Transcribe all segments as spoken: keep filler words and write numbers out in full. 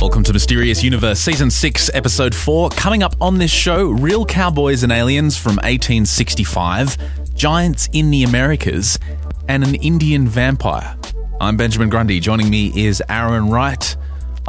Welcome to Mysterious Universe, Season six, Episode four. Coming up on this show, real cowboys and aliens from eighteen sixty-five, giants in the Americas, and an Indian vampire. I'm Benjamin Grundy. Joining me is Aaron Wright.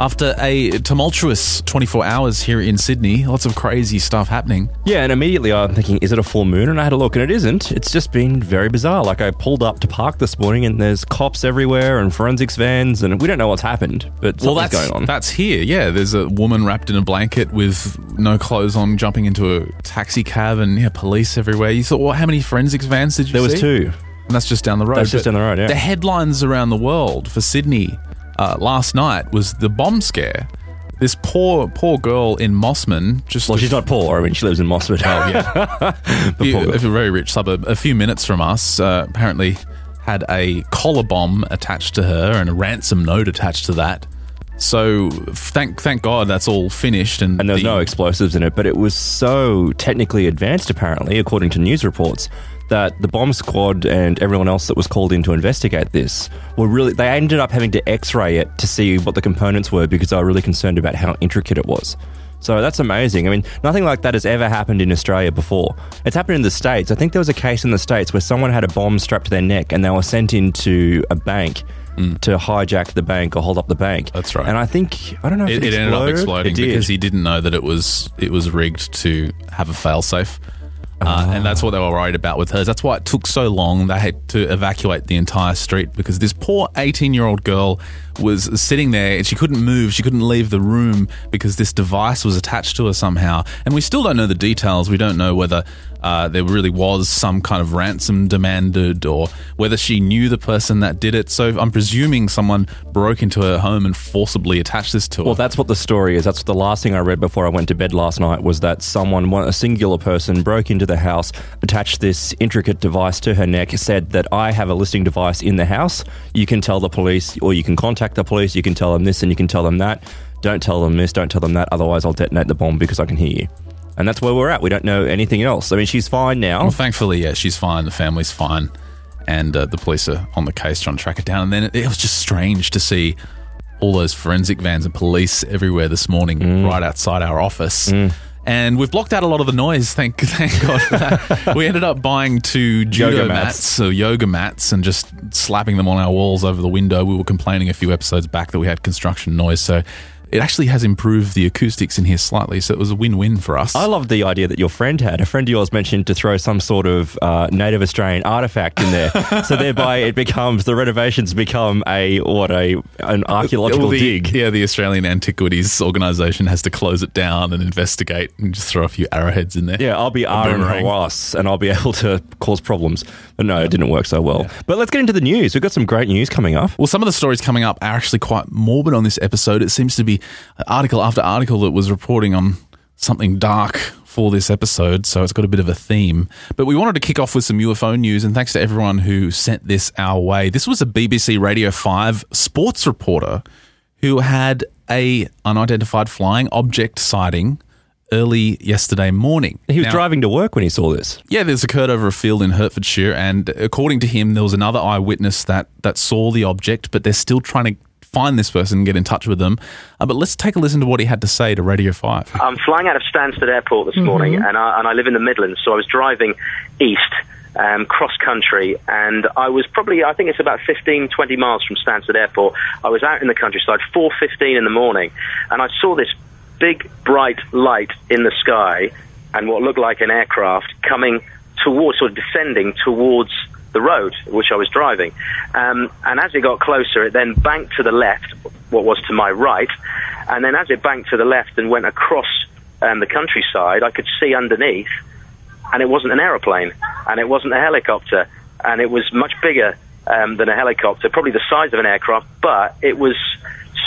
After a tumultuous twenty-four hours here in Sydney, lots of crazy stuff happening. Yeah, and immediately I'm thinking, is it a full moon? And I had a look and it isn't. It's just been very bizarre. Like, I pulled up to park this morning and there's cops everywhere and forensics vans and we don't know what's happened, but something's well, that's, going on. That's here, yeah. There's a woman wrapped in a blanket with no clothes on jumping into a taxi cab and yeah, police everywhere. You thought, well, how many forensics vans did you there see? There was two. And that's just down the road. That's just down the road, yeah. The headlines around the world for Sydney Uh, last night was the bomb scare. This poor, poor girl in Mossman. Just well, she's not poor. I mean, she lives in Mossman. Oh, yeah. the you, a very rich suburb. A few minutes from us, uh, apparently had a collar bomb attached to her and a ransom note attached to that. So thank thank God that's all finished. And, and there's the- no explosives in it, but it was so technically advanced, apparently, according to news reports, that the bomb squad and everyone else that was called in to investigate this were really... They ended up having to x-ray it to see what the components were because they were really concerned about how intricate it was. So that's amazing. I mean, nothing like that has ever happened in Australia before. It's happened in the States. I think there was a case in the States where someone had a bomb strapped to their neck and they were sent into a bank mm. to hijack the bank or hold up the bank. That's right. And I think... I don't know if it, it, it ended up exploding it because he didn't know that it was it was rigged to have a fail-safe. Uh, and that's what they were worried about with hers. That's why it took so long. They had to evacuate the entire street because this poor eighteen-year-old girl was sitting there and she couldn't move. She couldn't leave the room because this device was attached to her somehow. And we still don't know the details. We don't know whether uh, there really was some kind of ransom demanded or whether she knew the person that did it. So I'm presuming someone broke into her home and forcibly attached this to her. Well, that's what the story is. That's the last thing I read before I went to bed last night was that someone, a singular person, broke into the house, attached this intricate device to her neck, said that I have a listening device in the house. You can tell the police or you can contact the police, you can tell them this and you can tell them that. Don't tell them this, don't tell them that, otherwise I'll detonate the bomb because I can hear you. And that's where we're at. We don't know anything else. I mean, she's fine now. Well, thankfully, yeah, she's fine. The family's fine. And uh, the police are on the case trying to track it down. And then it, it was just strange to see all those forensic vans and police everywhere this morning mm. right outside our office. Mm. And we've blocked out a lot of the noise, thank thank God for that. We ended up buying two judo yoga mats, mats or yoga mats, and just slapping them on our walls over the window. We were complaining a few episodes back that we had construction noise, so it actually has improved the acoustics in here slightly, so it was a win-win for us. I love the idea that your friend had. A friend of yours mentioned to throw some sort of uh, native Australian artefact in there, so thereby it becomes, the renovations become a, what, a an archaeological the, dig. Yeah, the Australian Antiquities Organisation has to close it down and investigate and just throw a few arrowheads in there. Yeah, I'll be Aaron Hawass and I'll be able to cause problems. But no, it didn't work so well. Yeah. But let's get into the news. We've got some great news coming up. Well, some of the stories coming up are actually quite morbid on this episode. It seems to be article after article that was reporting on something dark for this episode, so it's got a bit of a theme. But we wanted to kick off with some U F O news, and thanks to everyone who sent this our way. This was a B B C Radio five sports reporter who had a unidentified flying object sighting early yesterday morning. He was now, driving to work when he saw this. Yeah, this occurred over a field in Hertfordshire, and according to him, there was another eyewitness that, that saw the object, but they're still trying to find this person and get in touch with them. Uh, but let's take a listen to what he had to say to Radio five. I'm flying out of Stansted Airport this mm-hmm. morning, and I, and I live in the Midlands, so I was driving east, um, cross-country, and I was probably, I think it's about fifteen, twenty miles from Stansted Airport. I was out in the countryside, four fifteen in the morning, and I saw this big, bright light in the sky and what looked like an aircraft coming towards, or descending towards the road which I was driving, um, and as it got closer, it then banked to the left, what was to my right, and then as it banked to the left and went across um, the countryside, I could see underneath, and it wasn't an aeroplane, and it wasn't a helicopter, and it was much bigger um, than a helicopter, probably the size of an aircraft, but it was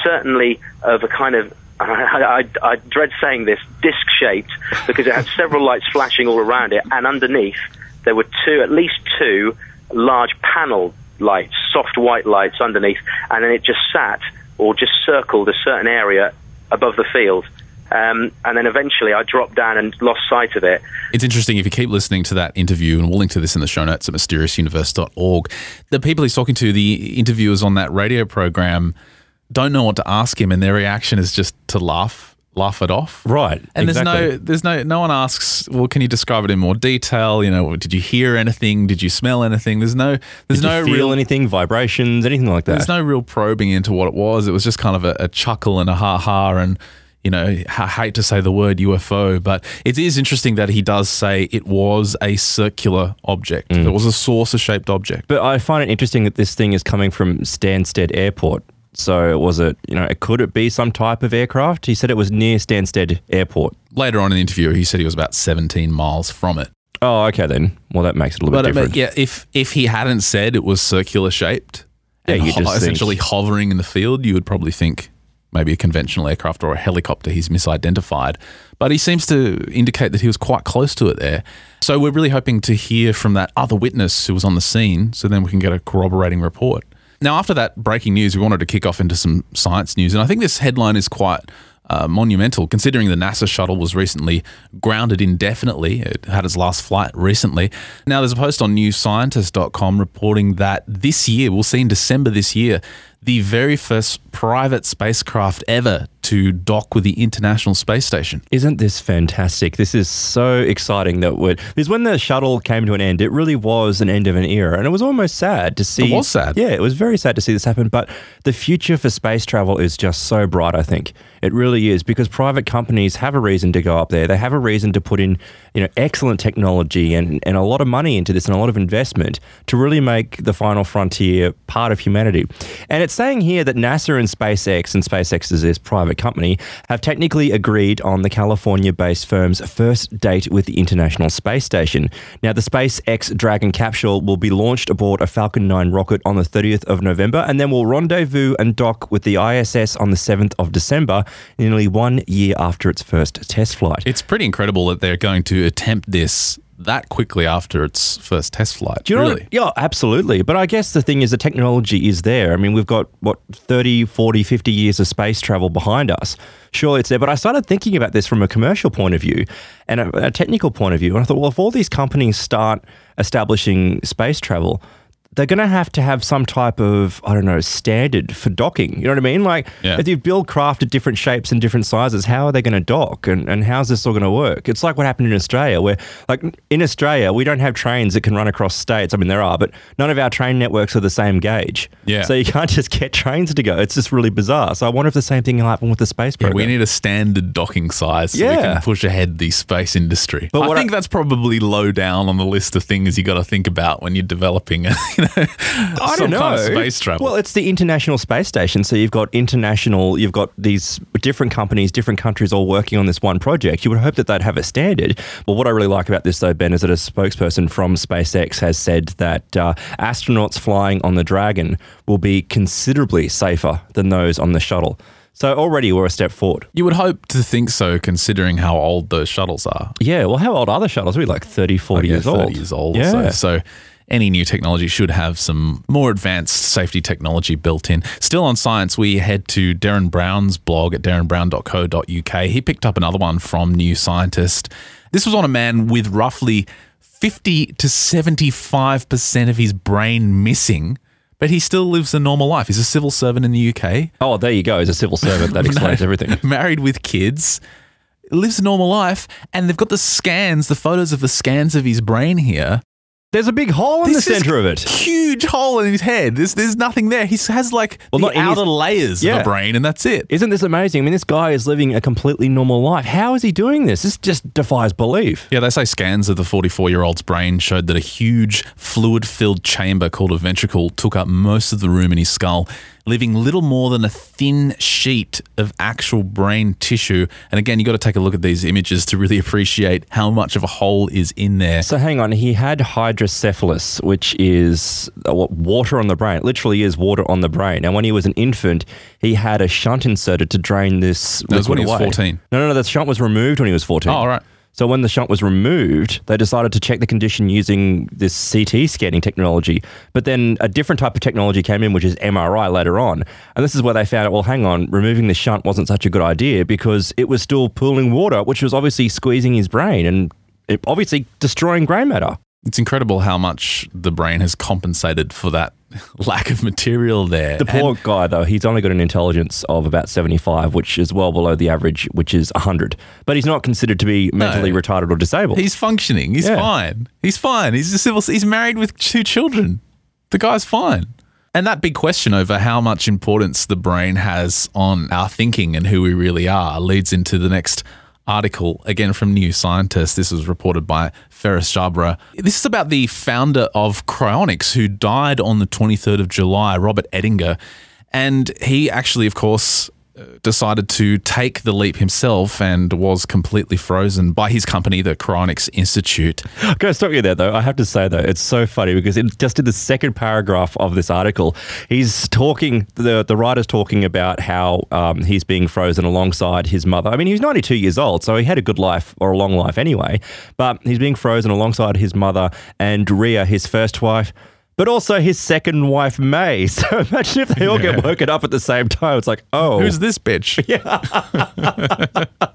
certainly of a kind of, I, I, I dread saying this, disc-shaped, because it had several lights flashing all around it, and underneath there were two, at least two, large panel lights, soft white lights underneath, and then it just sat or just circled a certain area above the field. Um, and then eventually I dropped down and lost sight of it. It's interesting, if you keep listening to that interview, and we'll link to this in the show notes at mysterious universe dot org, the people he's talking to, the interviewers on that radio program, don't know what to ask him, and their reaction is just to laugh, laugh it off. Right. And exactly. there's no, there's no, no one asks, well, can you describe it in more detail? You know, did you hear anything? Did you smell anything? There's no, there's did no you feel real anything, vibrations, anything like that. There's no real probing into what it was. It was just kind of a, a chuckle and a ha ha, and you know, I hate to say the word U F O, but it is interesting that he does say it was a circular object. Mm. It was a saucer-shaped object. But I find it interesting that this thing is coming from Stansted Airport. So was it, you know, could it be some type of aircraft? He said it was near Stansted Airport. Later on in the interview, he said he was about seventeen miles from it. Oh, okay then. Well, that makes it a little but, bit different. But yeah, if, if he hadn't said it was circular-shaped and yeah, you ho- just essentially think- hovering in the field, you would probably think maybe a conventional aircraft or a helicopter he's misidentified. But he seems to indicate that he was quite close to it there. So we're really hoping to hear from that other witness who was on the scene so then we can get a corroborating report. Now, after that breaking news, we wanted to kick off into some science news. And I think this headline is quite uh, monumental, considering the NASA shuttle was recently grounded indefinitely. It had its last flight recently. Now, there's a post on new scientist dot com reporting that this year, we'll see in December this year, the very first private spacecraft ever to dock with the International Space Station. Isn't this fantastic? This is so exciting that we're... Because when the shuttle came to an end, it really was an end of an era, and it was almost sad to see... It was sad. Yeah, it was very sad to see this happen, but the future for space travel is just so bright, I think. It really is, because private companies have a reason to go up there. They have a reason to put in, you know, excellent technology and, and a lot of money into this and a lot of investment to really make the final frontier part of humanity. And it's saying here that NASA and SpaceX, and SpaceX is this private company, have technically agreed on the California-based firm's first date with the International Space Station. Now, the SpaceX Dragon capsule will be launched aboard a Falcon nine rocket on the thirtieth of November, and then will rendezvous and dock with the I S S on the seventh of December, nearly one year after its first test flight. It's pretty incredible that they're going to attempt this that quickly after its first test flight. Do you know really? What, yeah, absolutely. But I guess the thing is the technology is there. I mean, we've got, what, thirty, forty, fifty years of space travel behind us. Sure, it's there. But I started thinking about this from a commercial point of view and a, a technical point of view. And I thought, well, if all these companies start establishing space travel, they're going to have to have some type of, I don't know, standard for docking. You know what I mean? Like, yeah. if you build craft at different shapes and different sizes, how are they going to dock and, and how's this all going to work? It's like what happened in Australia where, like, in Australia, we don't have trains that can run across states. I mean, there are, but none of our train networks are the same gauge. Yeah. So you can't just get trains to go. It's just really bizarre. So I wonder if the same thing will happen with the space program. Yeah, we need a standard docking size so yeah. we can push ahead the space industry. But I think I- that's probably low down on the list of things you got to think about when you're developing a, you know, I don't know. Kind of space travel. Well, it's the International Space Station. So you've got international, you've got these different companies, different countries all working on this one project. You would hope that they'd have a standard. But what I really like about this, though, Ben, is that a spokesperson from SpaceX has said that uh, astronauts flying on the Dragon will be considerably safer than those on the shuttle. So already we're a step forward. You would hope to think so, considering how old those shuttles are. Yeah. Well, how old are the shuttles? Are we like thirty, forty oh, yeah, years old? thirty years old yeah. or so. So any new technology should have some more advanced safety technology built in. Still on science, we head to Darren Brown's blog at darren brown dot co dot u k. He picked up another one from New Scientist. This was on a man with roughly fifty to seventy-five percent of his brain missing, but he still lives a normal life. He's a civil servant in the U K. Oh, there you go. He's a civil servant. That explains everything. Married with kids, lives a normal life, and they've got the scans, the photos of the scans of his brain here. There's a big hole in this the centre of it. Huge hole in his head. There's there's nothing there. He has like well, the outer his, layers yeah. of the brain, and that's it. Isn't this amazing? I mean, this guy is living a completely normal life. How is he doing this? This just defies belief. Yeah, they say scans of the forty-four-year-old's brain showed that a huge fluid-filled chamber called a ventricle took up most of the room in his skull, leaving little more than a thin sheet of actual brain tissue. And again, you've got to take a look at these images to really appreciate how much of a hole is in there. So hang on, he had hydrocephalus, which is water on the brain. It literally is water on the brain. And when he was an infant, he had a shunt inserted to drain this liquid away. That was when he was fourteen. No, no, no, that shunt was removed when he was fourteen. Oh, all right. So when the shunt was removed, they decided to check the condition using this C T scanning technology. But then a different type of technology came in, which is M R I later on. And this is where they found out, well, hang on, removing the shunt wasn't such a good idea because it was still pooling water, which was obviously squeezing his brain and obviously destroying grey matter. It's incredible how much the brain has compensated for that lack of material there. The poor and, guy, though, he's only got an intelligence of about seventy-five, which is well below the average, which is one hundred. But he's not considered to be mentally no, retarded or disabled. He's functioning. He's yeah. fine. He's fine. He's a civil. He's married with two children. The guy's fine. And that big question over how much importance the brain has on our thinking and who we really are leads into the next article, again from New Scientist. This was reported by Ferris Jabra. This is about the founder of Cryonics, who died on the twenty-third of July, Robert Ettinger. And he actually, of course, decided to take the leap himself and was completely frozen by his company, the Cryonics Institute. I'm going to stop you there, though. I have to say, though, it's so funny because it just in the second paragraph of this article, he's talking, the, the writer's talking about how um, he's being frozen alongside his mother. I mean, he was ninety-two years old, so he had a good life or a long life anyway, but he's being frozen alongside his mother and Rhea, his first wife, but also his second wife, May. So imagine if they all yeah. get woken up at the same time. It's like, oh. Who's this bitch? Yeah.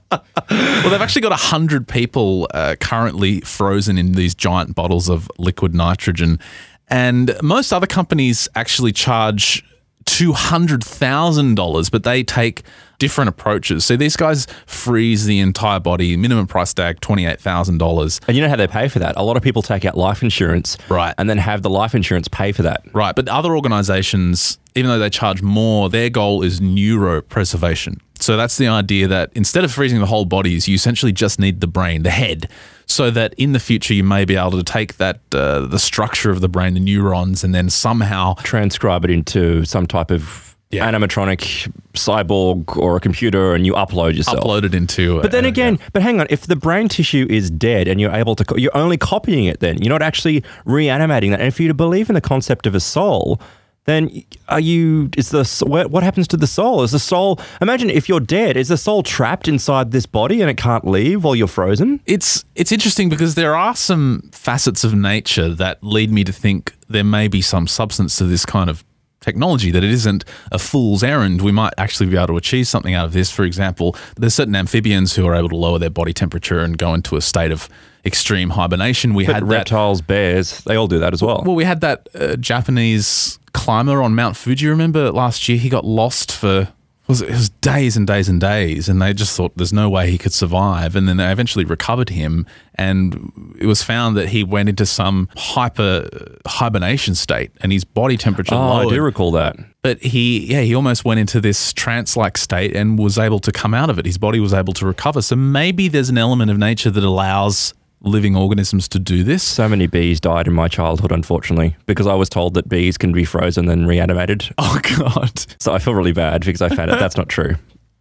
Well, they've actually got one hundred people uh, currently frozen in these giant bottles of liquid nitrogen. And most other companies actually charge two hundred thousand dollars, but they take different approaches. So these guys freeze the entire body, minimum price tag, twenty-eight thousand dollars. And you know how they pay for that? A lot of people take out life insurance right, and then have the life insurance pay for that. Right, but other organisations, even though they charge more, their goal is neuropreservation. So that's the idea that instead of freezing the whole bodies, you essentially just need the brain, the head, so that in the future you may be able to take that uh, the structure of the brain, the neurons, and then somehow transcribe it into some type of Yeah. animatronic cyborg or a computer, and you upload yourself. Upload it into... But then uh, again, yeah. but hang on, if the brain tissue is dead and you're able to... Co- you're only copying it then. You're not actually reanimating that. And for you to believe in the concept of a soul, then are you... Is the What happens to the soul? Is the soul... Imagine if you're dead, is the soul trapped inside this body and it can't leave while you're frozen? It's It's interesting because there are some facets of nature that lead me to think there may be some substance to this kind of technology, that it isn't a fool's errand. We might actually be able to achieve something out of this. For example, there's certain amphibians who are able to lower their body temperature and go into a state of extreme hibernation. We but had reptiles, that, bears, they all do that as well. Well, we had that uh, Japanese climber on Mount Fuji, remember last year? He got lost for was it, it was days and days and days, and they just thought there's no way he could survive. And then they eventually recovered him, and it was found that he went into some hyper hibernation state, and his body temperature oh, lowered. I do recall that. But he, yeah, he almost went into this trance-like state and was able to come out of it. His body was able to recover. So maybe there's an element of nature that allows living organisms to do this. So many bees died in my childhood, unfortunately, because I was told that bees can be frozen and reanimated. Oh, God. So I feel really bad because I found out that's not true.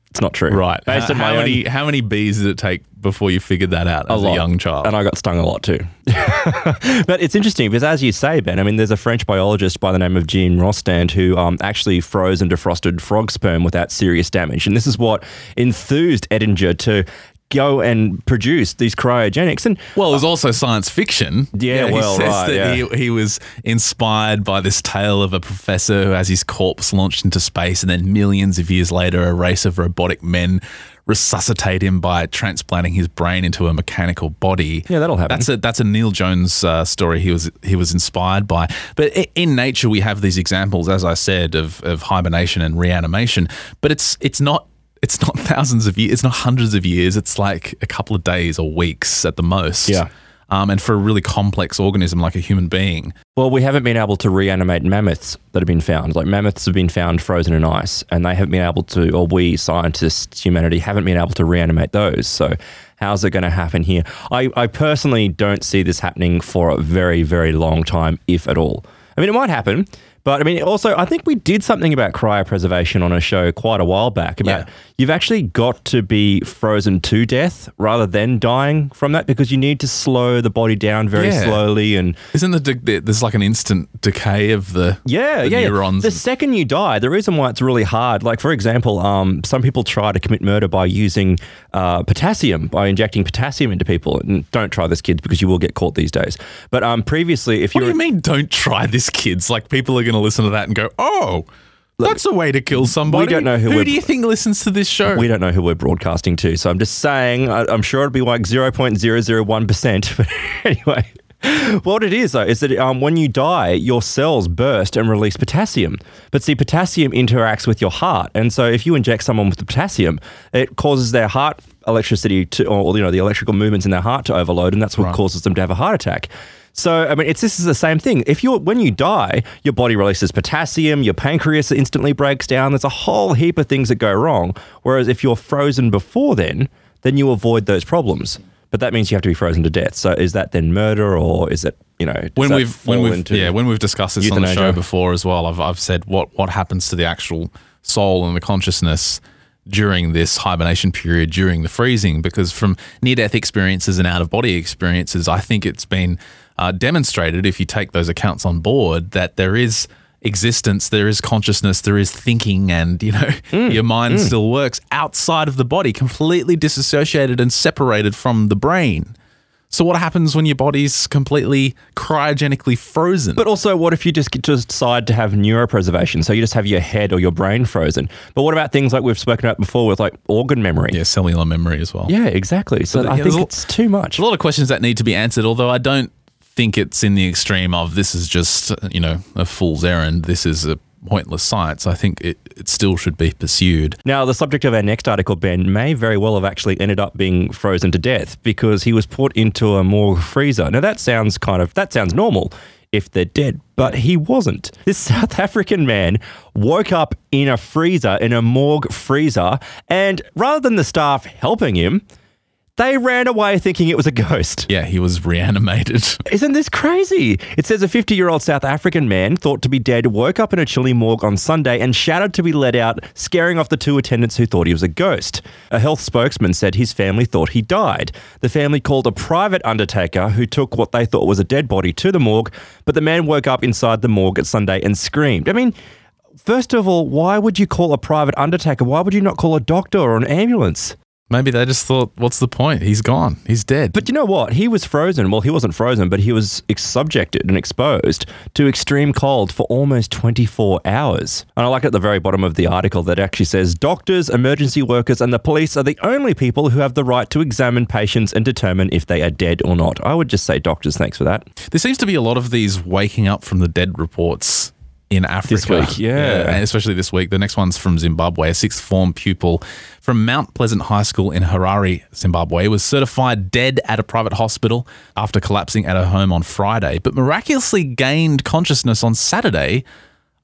It's not true. Right. Based uh, on how, my many, own, how many bees did it take before you figured that out as a, lot, a young child? And I got stung a lot too. But it's interesting because, as you say, Ben, I mean, there's a French biologist by the name of Jean Rostand who um, actually froze and defrosted frog sperm without serious damage. And this is what enthused Ettinger to go and produce these cryogenics. And well, it was also science fiction. Yeah, yeah well, he says right, that yeah. he, he was inspired by this tale of a professor who has his corpse launched into space, and then millions of years later, a race of robotic men resuscitate him by transplanting his brain into a mechanical body. Yeah, that'll happen. That's a that's a Neil Jones uh, story. He was he was inspired by. But in nature, we have these examples, as I said, of of hibernation and reanimation. But it's it's not. It's not thousands of years. It's not hundreds of years. It's like a couple of days or weeks at the most. Yeah. Um, and for a really complex organism like a human being. Well, we haven't been able to reanimate mammoths that have been found. Like mammoths have been found frozen in ice, and they haven't been able to, or we scientists, humanity, haven't been able to reanimate those. So how's it going to happen here? I, I personally don't see this happening for a very, very long time, if at all. I mean, it might happen. But I mean, also, I think we did something about cryopreservation on a show quite a while back about yeah. you've actually got to be frozen to death rather than dying from that, because you need to slow the body down very yeah. slowly. And isn't the de- there's like an instant decay of the, yeah, the yeah, neurons? Yeah, the second you die, the reason why it's really hard, like for example, um, some people try to commit murder by using uh, potassium, by injecting potassium into people. And don't try this, kids, because you will get caught these days. But um, previously, if you What do you mean don't try this, kids? Like people are going to listen to that and go, oh, that's a way to kill somebody. We don't know who. Who do you think listens to this show? We don't know who we're broadcasting to, so I'm just saying. I, I'm sure it'll be like zero point zero zero one percent. But anyway, What it is, though, is that um, when you die, your cells burst and release potassium. But see, potassium interacts with your heart. And so if you inject someone with the potassium, it causes their heart electricity to, or, you know, the electrical movements in their heart to overload. And that's what right. causes them to have a heart attack. So, I mean, it's this is the same thing. If you're when you die, your body releases potassium, your pancreas instantly breaks down. There's a whole heap of things that go wrong. Whereas if you're frozen before then, then you avoid those problems. But that means you have to be frozen to death. So is that then murder, or is it, you know, does when we've when we've yeah when we've discussed this euthanasia? On the show before as well, I've I've said what what happens to the actual soul and the consciousness during this hibernation period, during the freezing, because from near-death experiences and out-of-body experiences, I think it's been uh, demonstrated, if you take those accounts on board, that there is existence, there is consciousness, there is thinking, and, you know, mm. your mind mm. still works outside of the body, completely disassociated and separated from the brain. So what happens when your body's completely cryogenically frozen? But also, what if you just, just decide to have neuropreservation? So you just have your head or your brain frozen. But what about things like we've spoken about before with like organ memory? Yeah, cellular memory as well. Yeah, exactly. So, so I yeah, think it's too much. A lot of questions that need to be answered, although I don't think it's in the extreme of this is just, you know, a fool's errand. This is a pointless science. I think it, it still should be pursued. Now, the subject of our next article, Ben, may very well have actually ended up being frozen to death because he was put into a morgue freezer. Now, that sounds kind of, that sounds normal if they're dead, but he wasn't. This South African man woke up in a freezer, in a morgue freezer, and rather than the staff helping him, they ran away thinking it was a ghost. Yeah, he was reanimated. Isn't this crazy? It says a fifty-year-old South African man thought to be dead woke up in a chilly morgue on Sunday and shouted to be let out, scaring off the two attendants who thought he was a ghost. A health spokesman said his family thought he died. The family called a private undertaker who took what they thought was a dead body to the morgue, but the man woke up inside the morgue at Sunday and screamed. I mean, first of all, why would you call a private undertaker? Why would you not call a doctor or an ambulance? Maybe they just thought, what's the point? He's gone. He's dead. But you know what? He was frozen. Well, he wasn't frozen, but he was ex- subjected and exposed to extreme cold for almost twenty-four hours. And I like at the very bottom of the article that actually says, doctors, emergency workers, and the police are the only people who have the right to examine patients and determine if they are dead or not. I would just say doctors, thanks for that. There seems to be a lot of these waking up from the dead reports in Africa. This week, yeah. yeah. And especially this week. The next one's from Zimbabwe. A sixth form pupil from Mount Pleasant High School in Harare, Zimbabwe, was certified dead at a private hospital after collapsing at her home on Friday, but miraculously gained consciousness on Saturday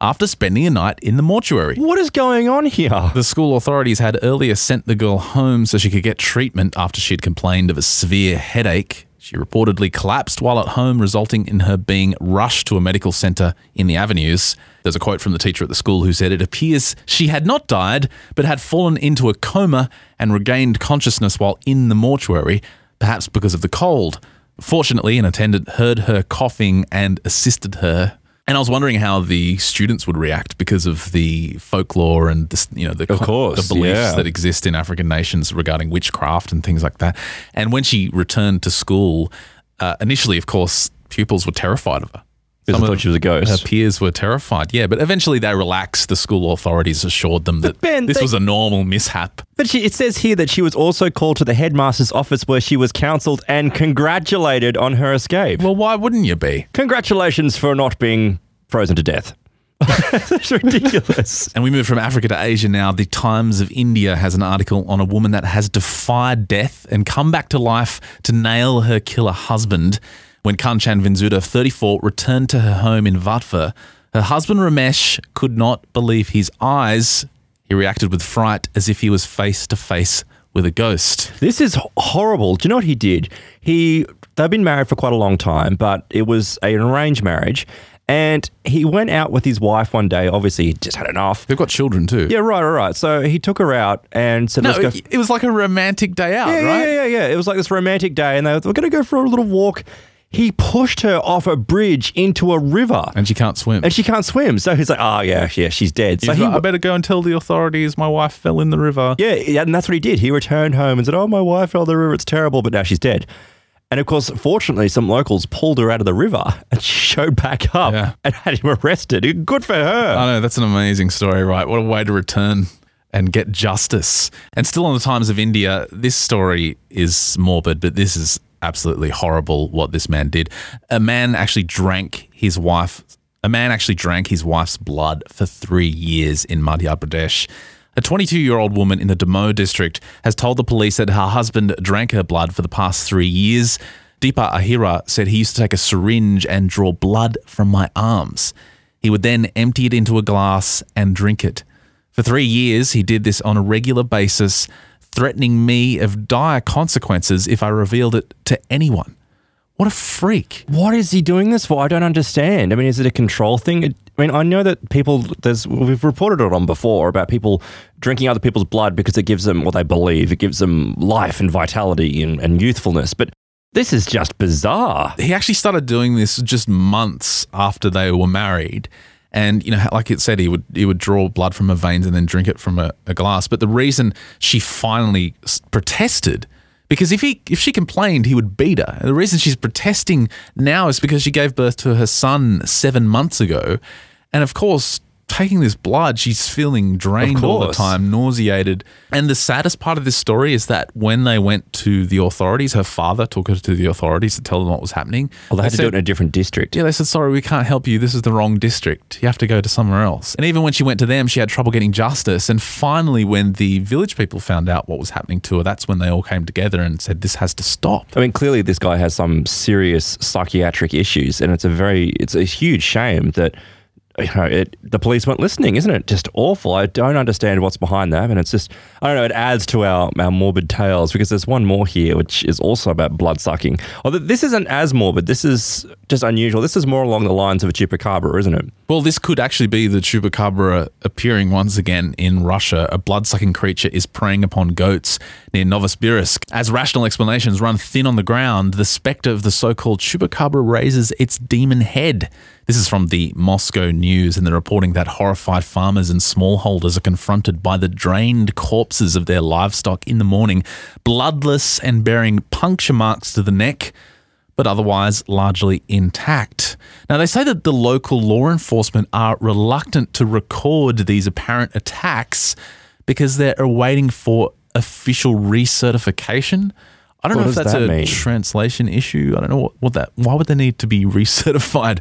after spending a night in the mortuary. What is going on here? The school authorities had earlier sent the girl home so she could get treatment after she'd complained of a severe headache. She reportedly collapsed while at home, resulting in her being rushed to a medical centre in the Avenues. There's a quote from the teacher at the school who said, it appears she had not died, but had fallen into a coma and regained consciousness while in the mortuary, perhaps because of the cold. Fortunately, an attendant heard her coughing and assisted her. And I was wondering how the students would react because of the folklore and the, you know, the, of course, the beliefs yeah. that exist in African nations regarding witchcraft and things like that. And when she returned to school, uh, initially, of course, pupils were terrified of her. Because I thought she was a ghost. Her peers were terrified, yeah. But eventually they relaxed. The school authorities assured them that Ben, this they, was a normal mishap. But she, it says here that she was also called to the headmaster's office where she was counselled and congratulated on her escape. Well, why wouldn't you be? Congratulations for not being frozen to death. That's ridiculous. And we move from Africa to Asia now. The Times of India has an article on a woman that has defied death and come back to life to nail her killer husband. When Kanchan Vinzuda, thirty-four, returned to her home in Vatva, her husband Ramesh could not believe his eyes. He reacted with fright as if he was face to face with a ghost. This is horrible. Do you know what he did? He they've been married for quite a long time, but it was an arranged marriage. And he went out with his wife one day. Obviously, he just had enough. They've got children too. Yeah, right, right, right. So, he took her out and said, no, let's go. F- it was like a romantic day out, yeah, right? Yeah, yeah, yeah. It was like this romantic day and they were, we're going to go for a little walk. He pushed her off a bridge into a river. And she can't swim. And she can't swim. So he's like, oh, yeah, yeah, she's dead. So he's he, like, I better go and tell the authorities my wife fell in the river. Yeah, and that's what he did. He returned home and said, oh, my wife fell in the river. It's terrible, but now she's dead. And, of course, fortunately, some locals pulled her out of the river and she showed back up yeah. and had him arrested. Good for her. I know, that's an amazing story, right? What a way to return and get justice. And still on the Times of India, this story is morbid, but this is absolutely horrible what this man did. A man actually drank his wife. A man actually drank his wife's blood for three years in Madhya Pradesh. A twenty-two-year-old woman in the Damoh district has told the police that her husband drank her blood for the past three years. Deepa Ahira said he used to take a syringe and draw blood from my arms. He would then empty it into a glass and drink it. For three years, he did this on a regular basis, threatening me of dire consequences if I revealed it to anyone. What a freak. What is he doing this for? I don't understand. I mean, is it a control thing? It, I mean, I know that people, there's, we've reported it on before about people drinking other people's blood because it gives them what they believe. It gives them life and vitality and, and youthfulness. But this is just bizarre. He actually started doing this just months after they were married. And, you know, like it said, he would he would draw blood from her veins and then drink it from a, a glass. But the reason she finally protested, because if he if she complained, he would beat her. And the reason she's protesting now is because she gave birth to her son seven months ago. And, of course, taking this blood, she's feeling drained all the time, nauseated. And the saddest part of this story is that when they went to the authorities, her father took her to the authorities to tell them what was happening. Well, they had they to said, do it in a different district. Yeah, they said, sorry, we can't help you. This is the wrong district. You have to go to somewhere else. And even when she went to them, she had trouble getting justice. And finally, when the village people found out what was happening to her, that's when they all came together and said, this has to stop. I mean, clearly this guy has some serious psychiatric issues, and it's a very, it's a huge shame that, you know, it, the police weren't listening, isn't it? Just awful. I don't understand what's behind that. And it's just, I don't know, it adds to our, our morbid tales, because there's one more here, which is also about blood sucking. Although this isn't as morbid. This is just unusual. This is more along the lines of a chupacabra, isn't it? Well, this could actually be the chupacabra appearing once again in Russia. A blood-sucking creature is preying upon goats near Novosibirsk. As rational explanations run thin on the ground, the spectre of the so-called chupacabra raises its demon head. This is from the Moscow News, and they're reporting that horrified farmers and smallholders are confronted by the drained corpses of their livestock in the morning, bloodless and bearing puncture marks to the neck, but otherwise largely intact. Now, they say that the local law enforcement are reluctant to record these apparent attacks because they're awaiting for official recertification. I don't what know if that's that a mean? translation issue. I don't know what, what that. Why would they need to be recertified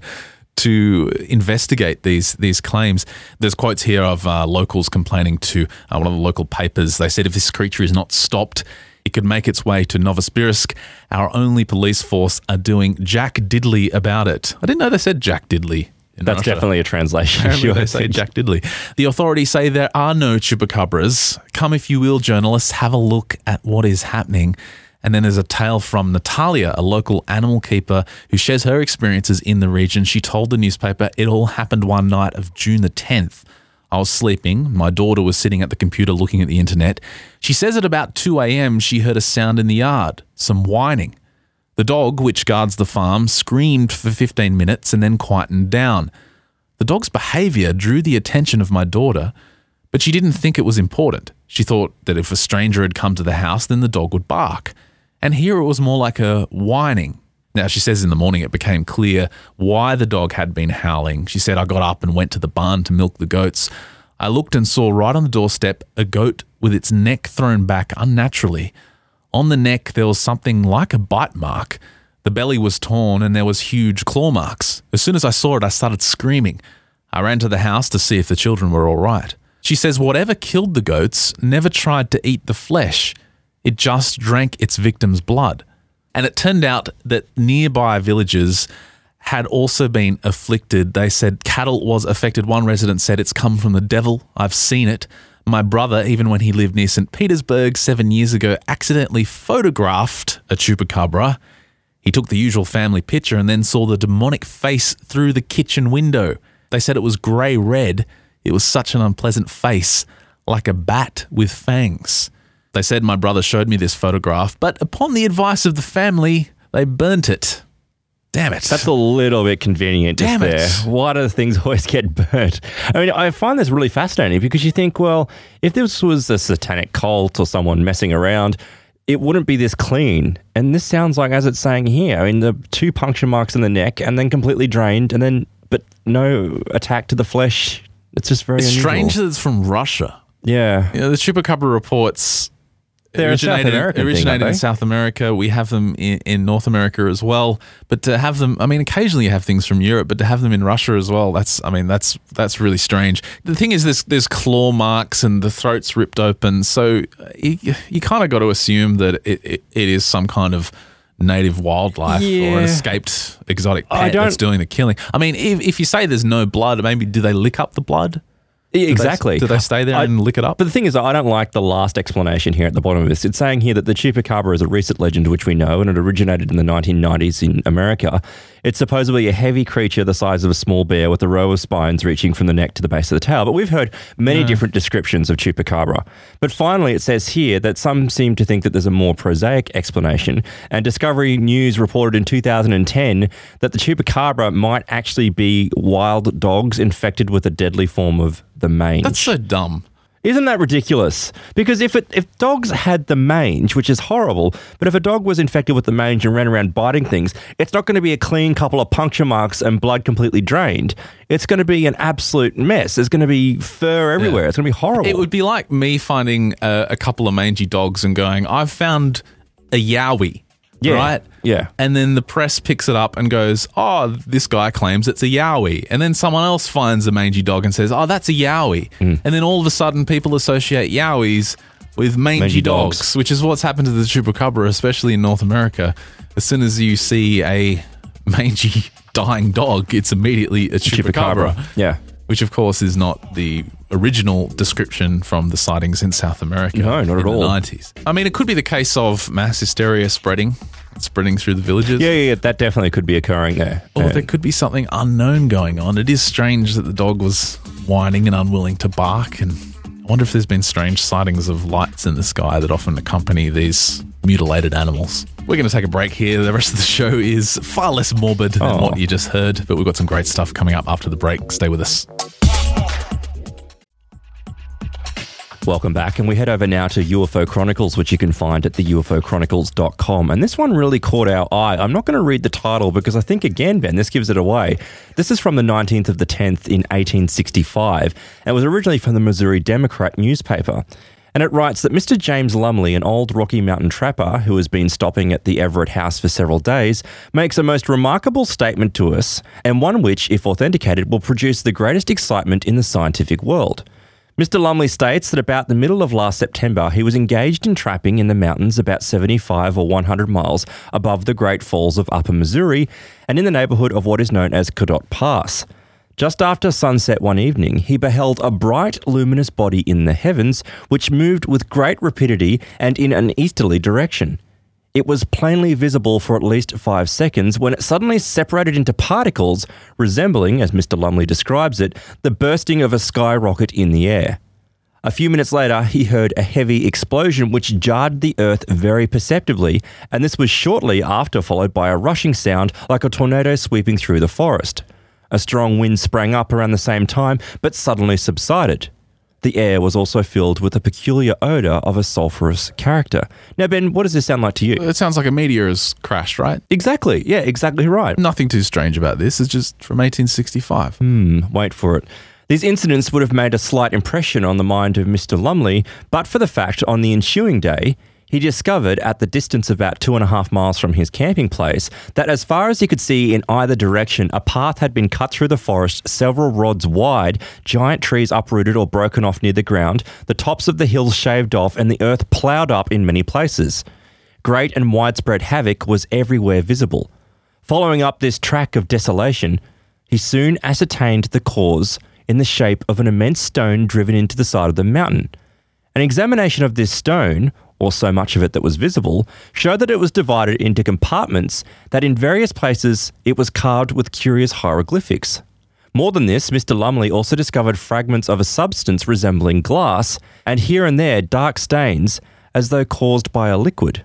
to investigate these these claims? There's quotes here of uh, locals complaining to uh, one of the local papers. They said if this creature is not stopped, it could make its way to Novosibirsk. Our only police force are doing jack diddly about it. I didn't know they said jack diddly. That's Russia. Definitely a translation. Apparently they say jack diddly. The authorities say there are no chupacabras. Come if you will, journalists. Have a look at what is happening. And then there's a tale from Natalia, a local animal keeper who shares her experiences in the region. She told the newspaper it all happened one night of June the tenth. I was sleeping. My daughter was sitting at the computer looking at the internet. She says at about two a.m. she heard a sound in the yard, some whining. The dog, which guards the farm, screamed for fifteen minutes and then quietened down. The dog's behaviour drew the attention of my daughter, but she didn't think it was important. She thought that if a stranger had come to the house, then the dog would bark. And here it was more like a whining. Now, she says in the morning it became clear why the dog had been howling. She said, I got up and went to the barn to milk the goats. I looked and saw right on the doorstep a goat with its neck thrown back unnaturally. On the neck, there was something like a bite mark. The belly was torn and there was huge claw marks. As soon as I saw it, I started screaming. I ran to the house to see if the children were all right. She says whatever killed the goats never tried to eat the flesh. It just drank its victim's blood. And it turned out that nearby villages had also been afflicted. They said cattle was affected. One resident said, it's come from the devil. I've seen it. My brother, even when he lived near Saint Petersburg seven years ago, accidentally photographed a chupacabra. He took the usual family picture and then saw the demonic face through the kitchen window. They said it was grey-red. It was such an unpleasant face, like a bat with fangs. They said my brother showed me this photograph, but upon the advice of the family, they burnt it. Damn it. That's a little bit convenient just there. Why do things always get burnt? I mean, I find this really fascinating because you think, well, if this was a satanic cult or someone messing around, it wouldn't be this clean. And this sounds like, as it's saying here, I mean, the two puncture marks in the neck and then completely drained and then, but no attack to the flesh. It's just very It's unusual. Strange that it's from Russia. Yeah. You know, the Chupacabra reports... They're originated, a South American originated thing, in South America. We have them in, in North America as well. But to have them, I mean, occasionally you have things from Europe, but to have them in Russia as well, that's, I mean, that's that's really strange. The thing is, there's, there's claw marks and the throat's ripped open. So you, you kind of got to assume that it, it, it is some kind of native wildlife yeah. or an escaped exotic pet that's doing the killing. I mean, if, if you say there's no blood, maybe do they lick up the blood? Exactly. Do they, do they stay there I, and lick it up? But the thing is, I don't like the last explanation here at the bottom of this. It's saying here that the chupacabra is a recent legend which we know, and it originated in the nineteen nineties in America. It's supposedly a heavy creature the size of a small bear with a row of spines reaching from the neck to the base of the tail. But we've heard many yeah. different descriptions of chupacabra. But finally, it says here that some seem to think that there's a more prosaic explanation. And Discovery News reported in two thousand ten that the chupacabra might actually be wild dogs infected with a deadly form of the mange. That's so dumb. Isn't that ridiculous? Because if it, if dogs had the mange, which is horrible, but if a dog was infected with the mange and ran around biting things, it's not going to be a clean couple of puncture marks and blood completely drained. It's going to be an absolute mess. There's going to be fur everywhere. Yeah. It's going to be horrible. It would be like me finding a, a couple of mangy dogs and going, I've found a yowie. Yeah. Right? Yeah. And then the press picks it up and goes, oh, this guy claims it's a yowie. And then someone else finds a mangy dog and says, oh, that's a yowie. Mm. And then all of a sudden people associate yowies with mangy, mangy dogs, dogs, which is what's happened to the chupacabra, especially in North America. As soon as you see a mangy dying dog, it's immediately a chupacabra. chupacabra. Yeah. Which, of course, is not the original description from the sightings in South America. No, not at all. In the nineties. I mean, it could be the case of mass hysteria spreading, spreading through the villages. Yeah, yeah, that definitely could be occurring there. Or there could be something unknown going on. It is strange that the dog was whining and unwilling to bark. And I wonder if there's been strange sightings of lights in the sky that often accompany these mutilated animals. We're going to take a break here. The rest of the show is far less morbid than oh. what you just heard, but we've got some great stuff coming up after the break. Stay with us. Welcome back, and we head over now to U F O Chronicles, which you can find at the U F O chronicles dot com. And this one really caught our eye. I'm not going to read the title because I think, again, Ben, this gives it away. This is from the nineteenth of the tenth in eighteen sixty-five, and it was originally from the Missouri Democrat newspaper. And it writes that Mister James Lumley, an old Rocky Mountain trapper who has been stopping at the Everett House for several days, makes a most remarkable statement to us, and one which, if authenticated, will produce the greatest excitement in the scientific world. Mister Lumley states that about the middle of last September, he was engaged in trapping in the mountains about seventy-five or one hundred miles above the Great Falls of Upper Missouri and in the neighbourhood of what is known as Cadott Pass. Just after sunset one evening, he beheld a bright, luminous body in the heavens, which moved with great rapidity and in an easterly direction. It was plainly visible for at least five seconds when it suddenly separated into particles, resembling, as Mister Lumley describes it, the bursting of a skyrocket in the air. A few minutes later, he heard a heavy explosion which jarred the earth very perceptibly, and this was shortly after followed by a rushing sound like a tornado sweeping through the forest. A strong wind sprang up around the same time, but suddenly subsided. The air was also filled with a peculiar odour of a sulphurous character. Now, Ben, what does this sound like to you? It sounds like a meteor has crashed, right? Exactly. Yeah, exactly right. Nothing too strange about this. It's just from eighteen sixty-five. Hmm, wait for it. These incidents would have made a slight impression on the mind of Mister Lumley, but for the fact on the ensuing day, he discovered at the distance of about two and a half miles from his camping place that as far as he could see in either direction, a path had been cut through the forest several rods wide, giant trees uprooted or broken off near the ground, the tops of the hills shaved off and the earth ploughed up in many places. Great and widespread havoc was everywhere visible. Following up this track of desolation, he soon ascertained the cause in the shape of an immense stone driven into the side of the mountain. An examination of this stone, or so much of it that was visible, showed that it was divided into compartments, that in various places it was carved with curious hieroglyphics. More than this, Mister Lumley also discovered fragments of a substance resembling glass, and here and there dark stains, as though caused by a liquid.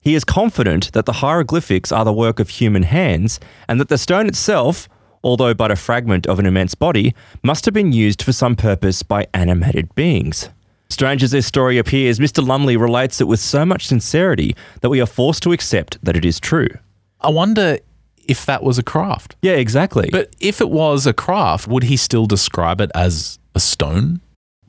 He is confident that the hieroglyphics are the work of human hands, and that the stone itself, although but a fragment of an immense body, must have been used for some purpose by animated beings. Strange as this story appears, Mister Lumley relates it with so much sincerity that we are forced to accept that it is true. I wonder if that was a craft. Yeah, exactly. But if it was a craft, would he still describe it as a stone?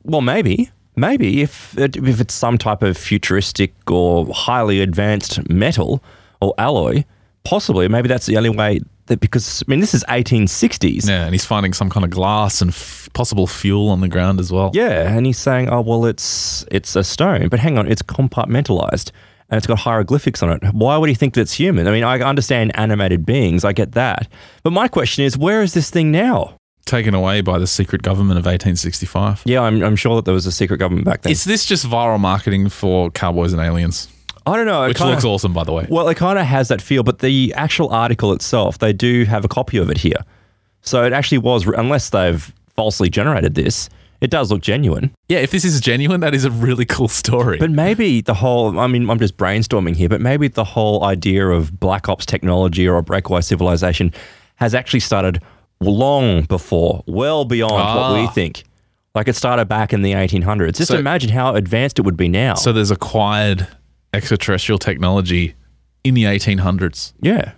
Well, maybe. Maybe if it, if it's some type of futuristic or highly advanced metal or alloy, possibly. Maybe that's the only way that, because I mean this is eighteen sixties. Yeah, and he's finding some kind of glass and f- possible fuel on the ground as well. Yeah, and he's saying, oh well, it's it's a stone, but hang on, it's compartmentalized. And it's got hieroglyphics on it. Why would he think that's human? I mean, I understand animated beings. I get that. But my question is, where is this thing now? Taken away by the secret government of eighteen sixty-five. Yeah, I'm, I'm sure that there was a secret government back then. Is this just viral marketing for Cowboys and Aliens? I don't know. It Which kinda, looks awesome, by the way. Well, it kind of has that feel. But the actual article itself, they do have a copy of it here. So it actually was, unless they've falsely generated this, it does look genuine. Yeah, if this is genuine, that is a really cool story. But maybe the whole, I mean, I'm just brainstorming here, but maybe the whole idea of Black Ops technology or a breakaway civilization has actually started long before, well beyond ah. what we think. Like it started back in the eighteen hundreds. Just so, imagine how advanced it would be now. So there's acquired extraterrestrial technology in the eighteen hundreds. Yeah.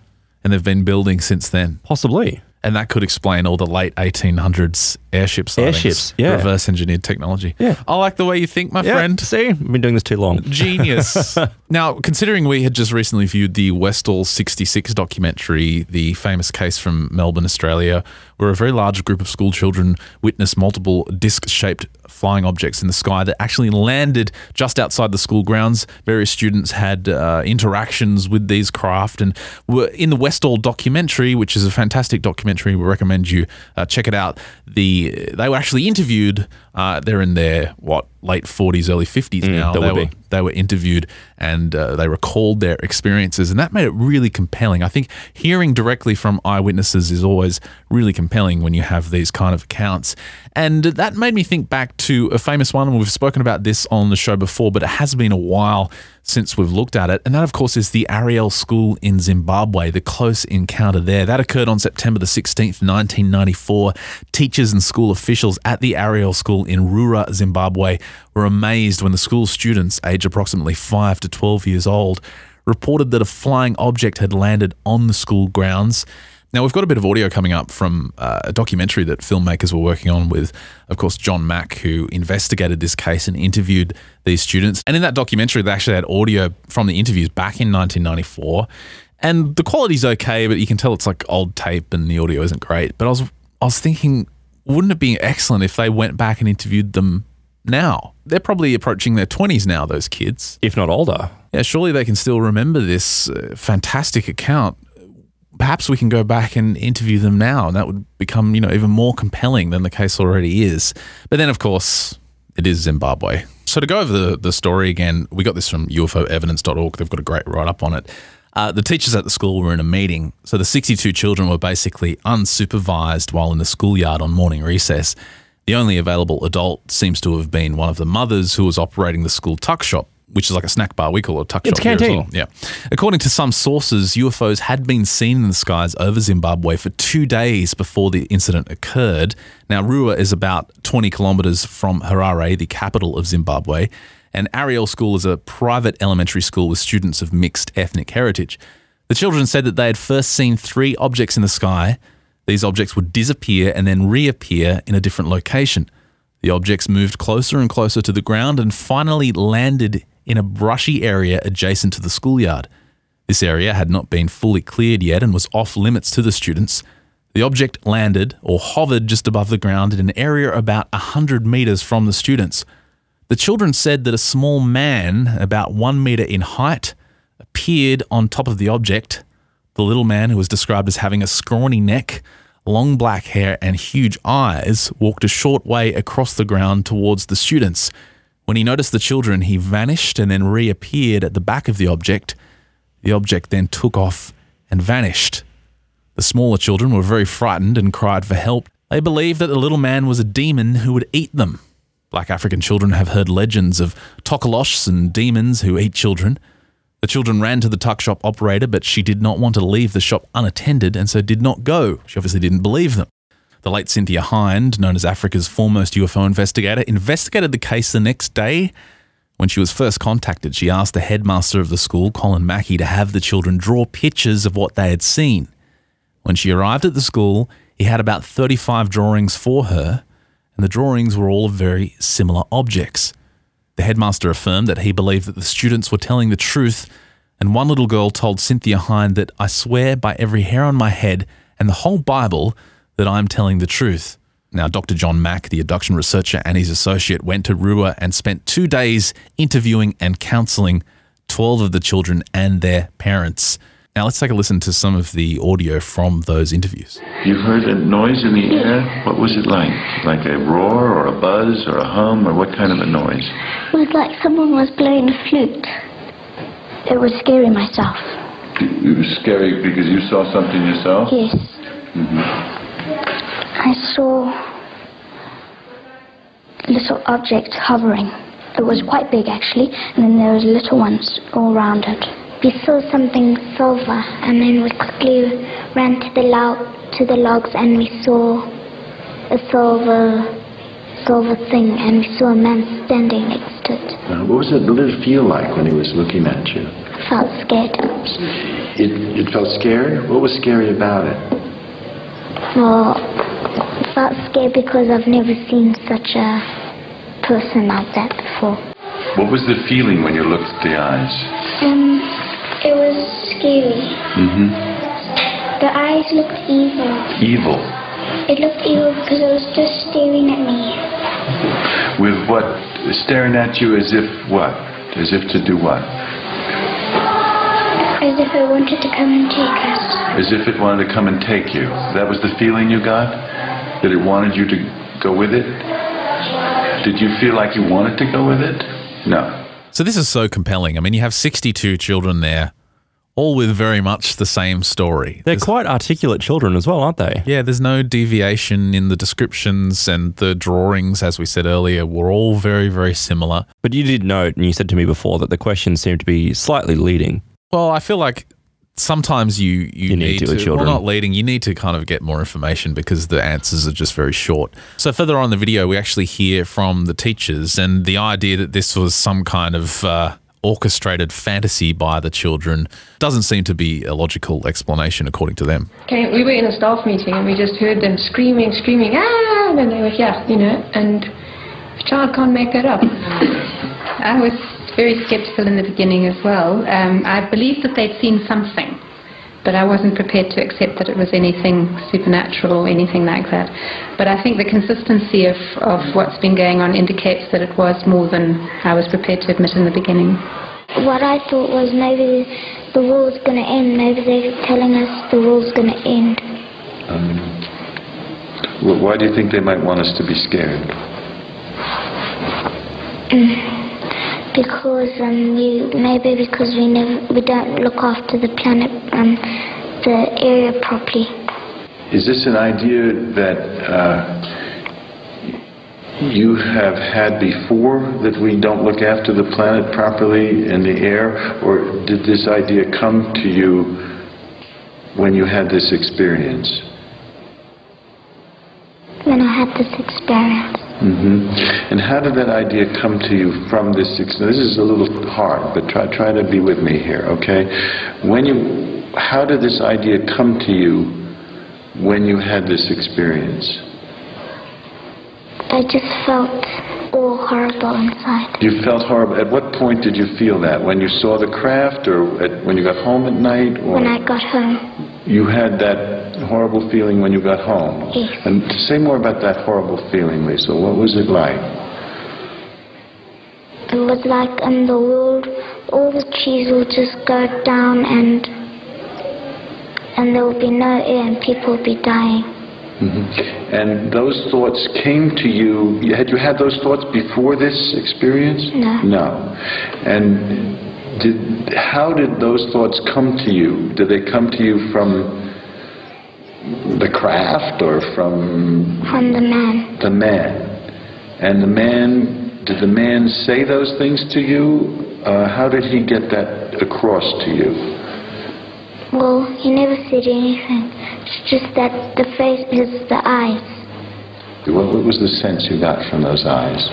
And they've been building since then. Possibly. And that could explain all the late eighteen hundreds airship sightings. Airships, yeah. Reverse engineered technology. Yeah. I like the way you think, my yeah, friend. See, I've been doing this too long. Genius. Now, considering we had just recently viewed the Westall sixty-six documentary, the famous case from Melbourne, Australia, where a very large group of school children witnessed multiple disc-shaped flying objects in the sky that actually landed just outside the school grounds. Various students had uh, interactions with these craft and were in the Westall documentary, which is a fantastic documentary. We recommend you uh, check it out. The They were actually interviewed. Uh, they're in their, what, late forties, early fifties mm, now. They were, they were interviewed and uh, they recalled their experiences, and that made it really compelling. I think hearing directly from eyewitnesses is always really compelling when you have these kind of accounts. And that made me think back to a famous one, and we've spoken about this on the show before, but it has been a while since we've looked at it. And that, of course, is the Ariel School in Zimbabwe, the close encounter there. That occurred on September the sixteenth, nineteen ninety-four. Teachers and school officials at the Ariel School in Ruwa, Zimbabwe, were amazed when the school's students, aged approximately five to twelve years old, reported that a flying object had landed on the school grounds. Now, we've got a bit of audio coming up from uh, a documentary that filmmakers were working on with, of course, John Mack, who investigated this case and interviewed these students. And in that documentary, they actually had audio from the interviews back in nineteen ninety-four. And the quality's okay, but you can tell it's like old tape and the audio isn't great. But I was, I was thinking, wouldn't it be excellent if they went back and interviewed them now? They're probably approaching their twenties now, those kids. If not older. Yeah, surely they can still remember this uh, fantastic account. Perhaps we can go back and interview them now, and that would become, you know, even more compelling than the case already is. But then, of course, it is Zimbabwe. So to go over the, the story again, we got this from U F O evidence dot org. They've got a great write-up on it. Uh, the teachers at the school were in a meeting, so the sixty-two children were basically unsupervised while in the schoolyard on morning recess. The only available adult seems to have been one of the mothers who was operating the school tuck shop, which is like a snack bar. We call it a tuck shop. It's canteen. Well. Yeah. According to some sources, U F Os had been seen in the skies over Zimbabwe for two days before the incident occurred. Now, Ruwa is about twenty kilometres from Harare, the capital of Zimbabwe, and Ariel School is a private elementary school with students of mixed ethnic heritage. The children said that they had first seen three objects in the sky. These objects would disappear and then reappear in a different location. The objects moved closer and closer to the ground and finally landed in a brushy area adjacent to the schoolyard. This area had not been fully cleared yet and was off limits to the students. The object landed or hovered just above the ground in an area about one hundred metres from the students. The children said that a small man, about one metre in height, appeared on top of the object. The little man, who was described as having a scrawny neck, long black hair and huge eyes, walked a short way across the ground towards the students. When he noticed the children, he vanished and then reappeared at the back of the object. The object then took off and vanished. The smaller children were very frightened and cried for help. They believed that the little man was a demon who would eat them. Black African children have heard legends of tokoloshs and demons who eat children. The children ran to the tuck shop operator, but she did not want to leave the shop unattended and so did not go. She obviously didn't believe them. The late Cynthia Hind, known as Africa's foremost U F O investigator, investigated the case the next day. When she was first contacted, she asked the headmaster of the school, Colin Mackey, to have the children draw pictures of what they had seen. When she arrived at the school, he had about thirty-five drawings for her, and the drawings were all of very similar objects. The headmaster affirmed that he believed that the students were telling the truth, and one little girl told Cynthia Hind that, "I swear by every hair on my head and the whole Bible that I'm telling the truth." Now, Doctor John Mack, the abduction researcher, and his associate went to Ruwa and spent two days interviewing and counselling twelve of the children and their parents. Now, let's take a listen to some of the audio from those interviews. "You heard a noise in the air? What was it like? Like a roar or a buzz or a hum, or what kind of a noise?" "It was like someone was blowing a flute. It was scary myself." "It was scary because you saw something yourself?" "Yes." "Mm-hmm. I saw a little object hovering. It was quite big, actually, and then there was little ones all round it. We saw something silver, and then we quickly ran to the log, to the logs, and we saw a silver, silver thing, and we saw a man standing next to it." Uh, "what was that little feel like when he was looking at you?" "I felt scared." "It, it felt scared? What was scary about it?" "Well, I felt scared because I've never seen such a person like that before." "What was the feeling when you looked at the eyes?" Um, it was scary." "Mm-hmm. The eyes looked evil." "Evil?" "It looked evil because it was just staring at me." "With what? Staring at you as if what? As if to do what?" "As if it wanted to come and take us." "As if it wanted to come and take you. That was the feeling you got? That it wanted you to go with it? Did you feel like you wanted to go with it?" "No." So this is so compelling. I mean, you have sixty-two children there, all with very much the same story. They're there's, quite articulate children as well, aren't they? Yeah, there's no deviation in the descriptions, and the drawings, as we said earlier, were all very, very similar. But you did note, and you said to me before, that the questions seemed to be slightly leading. Well, I feel like sometimes you, you, you need, need to, to well, not leading, you need to kind of get more information because the answers are just very short. So further on in the video, we actually hear from the teachers, and the idea that this was some kind of uh, orchestrated fantasy by the children doesn't seem to be a logical explanation according to them. Okay, we were in a staff meeting and we just heard them screaming, screaming, ah, when they were here, you know, and the child can't make that up. I was very sceptical in the beginning as well. Um, I believed that they'd seen something, but I wasn't prepared to accept that it was anything supernatural or anything like that. But I think the consistency of, of what's been going on indicates that it was more than I was prepared to admit in the beginning. What I thought was maybe the war's going to end. Maybe they're telling us the war's going to end. Um, well, why do you think they might want us to be scared? Mm. Because um, we, maybe because we never we don't look after the planet and um, the area properly. Is this an idea that uh, you have had before, that we don't look after the planet properly and the air, or did this idea come to you when you had this experience? When I had this experience. Mm-hmm. And how did that idea come to you from this experience? This is a little hard, but try try to be with me here, okay? When you, how did this idea come to you when you had this experience? I just felt all horrible inside. You felt horrible. At what point did you feel that? When you saw the craft, or at, when you got home at night? Or when I got home. You had that horrible feeling when you got home? Yes. And say more about that horrible feeling, Lisa. What was it like? It was like in the world, all the trees will just go down and, and there will be no air and people will be dying. Mm-hmm. And those thoughts came to you, had you had those thoughts before this experience? No. No. And did, how did those thoughts come to you? Did they come to you from the craft or from... From the man. The man. And the man, did the man say those things to you? Uh, how did he get that across to you? Well, he never said anything. It's just that the face is the eyes. What, what was the sense you got from those eyes?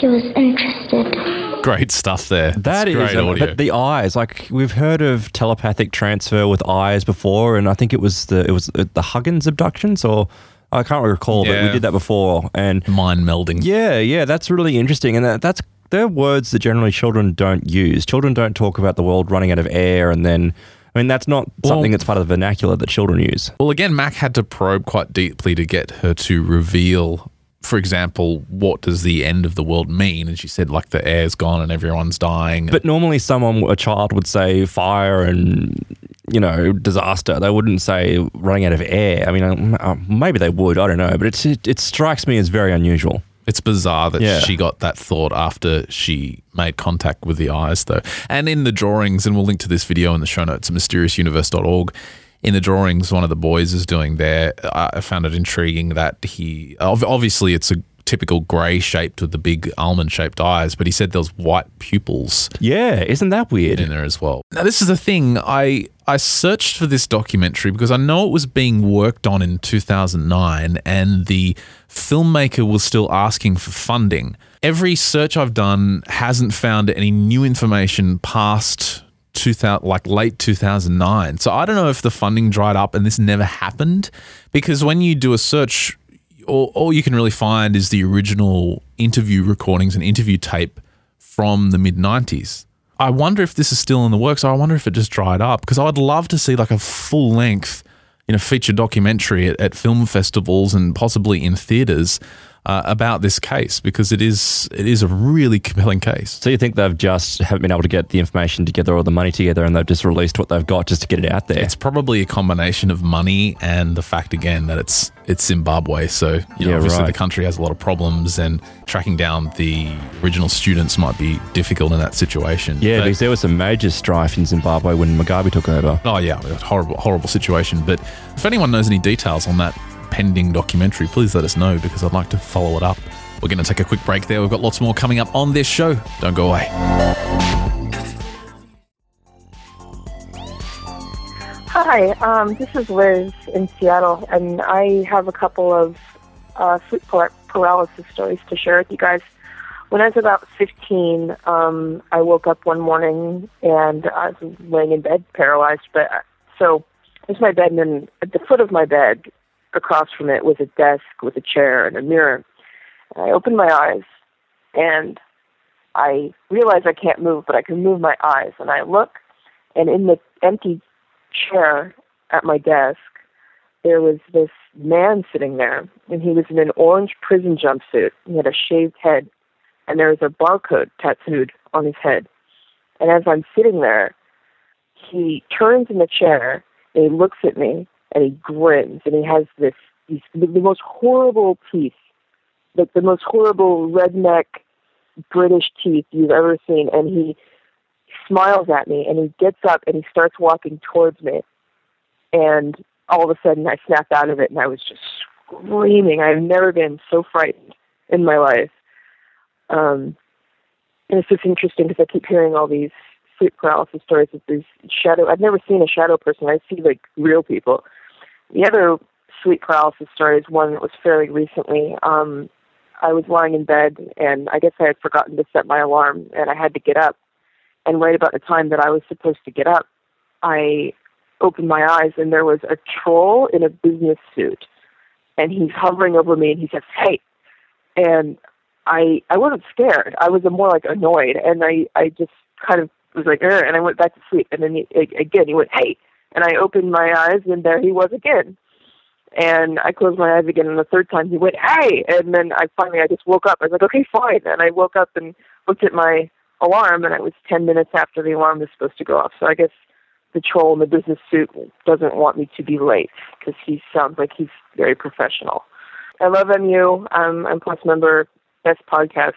He was interested. Great stuff there. That That's is great audio. But the eyes, like we've heard of telepathic transfer with eyes before, and I think it was the it was the Huggins abductions or I can't recall, yeah. but we did that before. And mind melding. Yeah, yeah, that's really interesting. And that, that's they're words that generally children don't use. Children don't talk about the world running out of air and then... I mean, that's not something well, that's part of the vernacular that children use. Well, again, Mac had to probe quite deeply to get her to reveal, for example, what does the end of the world mean? And she said, like, the air's gone and everyone's dying. But normally someone, a child would say fire and, you know, disaster. They wouldn't say running out of air. I mean, maybe they would. I don't know. But it's, it, it strikes me as very unusual. It's bizarre that yeah. she got that thought after she made contact with the eyes, though. And in the drawings, and we'll link to this video in the show notes, mysterious universe dot org, in the drawings one of the boys is doing there, I found it intriguing that he – obviously it's a typical grey-shaped with the big almond-shaped eyes, but he said there was white pupils. Yeah, isn't that weird? In there as well. Now, this is the thing. I I searched for this documentary because I know it was being worked on in two thousand nine and the – filmmaker was still asking for funding. Every search I've done hasn't found any new information past two thousand, like late two thousand nine. So I don't know if the funding dried up and this never happened, because when you do a search, all, all you can really find is the original interview recordings and interview tape from the mid nineties. I wonder if this is still in the works. I wonder if it just dried up, because I'd love to see like a full length in a feature documentary at, at film festivals and possibly in theatres uh, about this case, because it is it is a really compelling case. So you think they've just haven't been able to get the information together or the money together and they've just released what they've got just to get it out there? It's probably a combination of money and the fact, again, that it's it's Zimbabwe. So you yeah, know, obviously right. the country has a lot of problems and tracking down the original students might be difficult in that situation. Yeah, but, because there was some major strife in Zimbabwe when Mugabe took over. Oh, yeah, horrible, horrible situation. But if anyone knows any details on that pending documentary, please let us know, because I'd like to follow it up. We're going to take a quick break there. We've got lots more coming up on this show. Don't go away. Hi, um, this is Liz in Seattle, and I have a couple of uh, sleep paralysis stories to share with you guys. When I was about fifteen, um, I woke up one morning and I was laying in bed paralyzed. But so there's my bed, and then at the foot of my bed, across from it was a desk with a chair and a mirror. And I opened my eyes, and I realize I can't move, but I can move my eyes. And I look, and in the empty chair at my desk, there was this man sitting there, and he was in an orange prison jumpsuit. He had a shaved head, and there was a barcode tattooed on his head. And as I'm sitting there, he turns in the chair, and he looks at me, and he grins, and he has this, these, the most horrible teeth, like the most horrible redneck British teeth you've ever seen. And he smiles at me, and he gets up, and he starts walking towards me. And all of a sudden, I snapped out of it, and I was just screaming. I've never been so frightened in my life. Um, and it's just interesting, because I keep hearing all these sleep paralysis stories with these shadow. I've never seen a shadow person. I see like real people. The other sleep paralysis story is one that was fairly recently. Um, I was lying in bed, and I guess I had forgotten to set my alarm, and I had to get up. And right about the time that I was supposed to get up, I opened my eyes, and there was a troll in a business suit, and he's hovering over me, and he says, "Hey," and I I wasn't scared. I was more like annoyed, and I I just kind of was like, er, and I went back to sleep. And then he, again, he went, "Hey," and I opened my eyes, and there he was again. And I closed my eyes again, and the third time he went, "Hey," and then I finally, I just woke up. I was like, okay, fine. And I woke up and looked at my alarm, and it was ten minutes after the alarm was supposed to go off. So I guess the troll in the business suit doesn't want me to be late, because he sounds like he's very professional. I love M U. Um, I'm Plus member, best podcast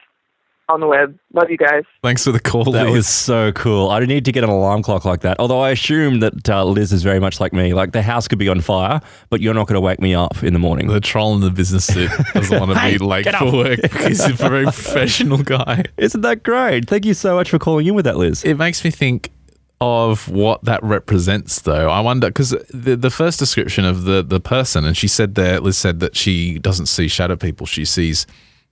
on the web. Love you guys. Thanks for the call, Liz. That was so cool. I need to get an alarm clock like that. Although I assume that uh, Liz is very much like me. Like, the house could be on fire, but you're not going to wake me up in the morning. The troll in the business suit doesn't want to hey, be late for work because he's a very professional guy. Isn't that great? Thank you so much for calling in with that, Liz. It makes me think of what that represents, though. I wonder, because the, the first description of the, the person, and she said that, Liz said that she doesn't see shadow people. She sees,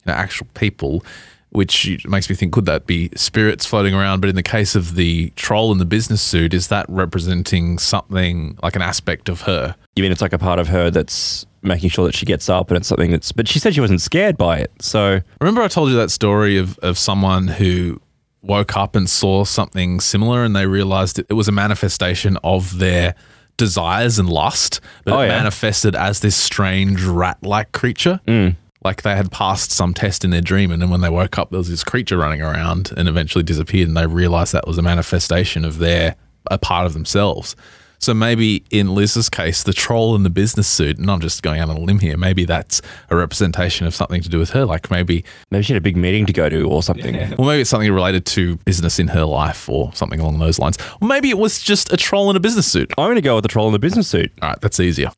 you know, actual people, which makes me think, could that be spirits floating around? But in the case of the troll in the business suit, is that representing something like an aspect of her? You mean it's like a part of her that's making sure that she gets up and it's something that's... But she said she wasn't scared by it, so... Remember I told you that story of, of someone who woke up and saw something similar and they realised it, it was a manifestation of their desires and lust, but oh, it yeah. manifested as this strange rat-like creature. Mm. Like they had passed some test in their dream and then when they woke up, there was this creature running around and eventually disappeared and they realised that was a manifestation of their... a part of themselves. So maybe in Liz's case, the troll in the business suit, and I'm just going out on a limb here, maybe that's a representation of something to do with her. Like maybe... Maybe she had a big meeting to go to or something. Yeah. Well, maybe it's something related to business in her life or something along those lines. Or maybe it was just a troll in a business suit. I'm going to go with the troll in the business suit. All right, that's easier.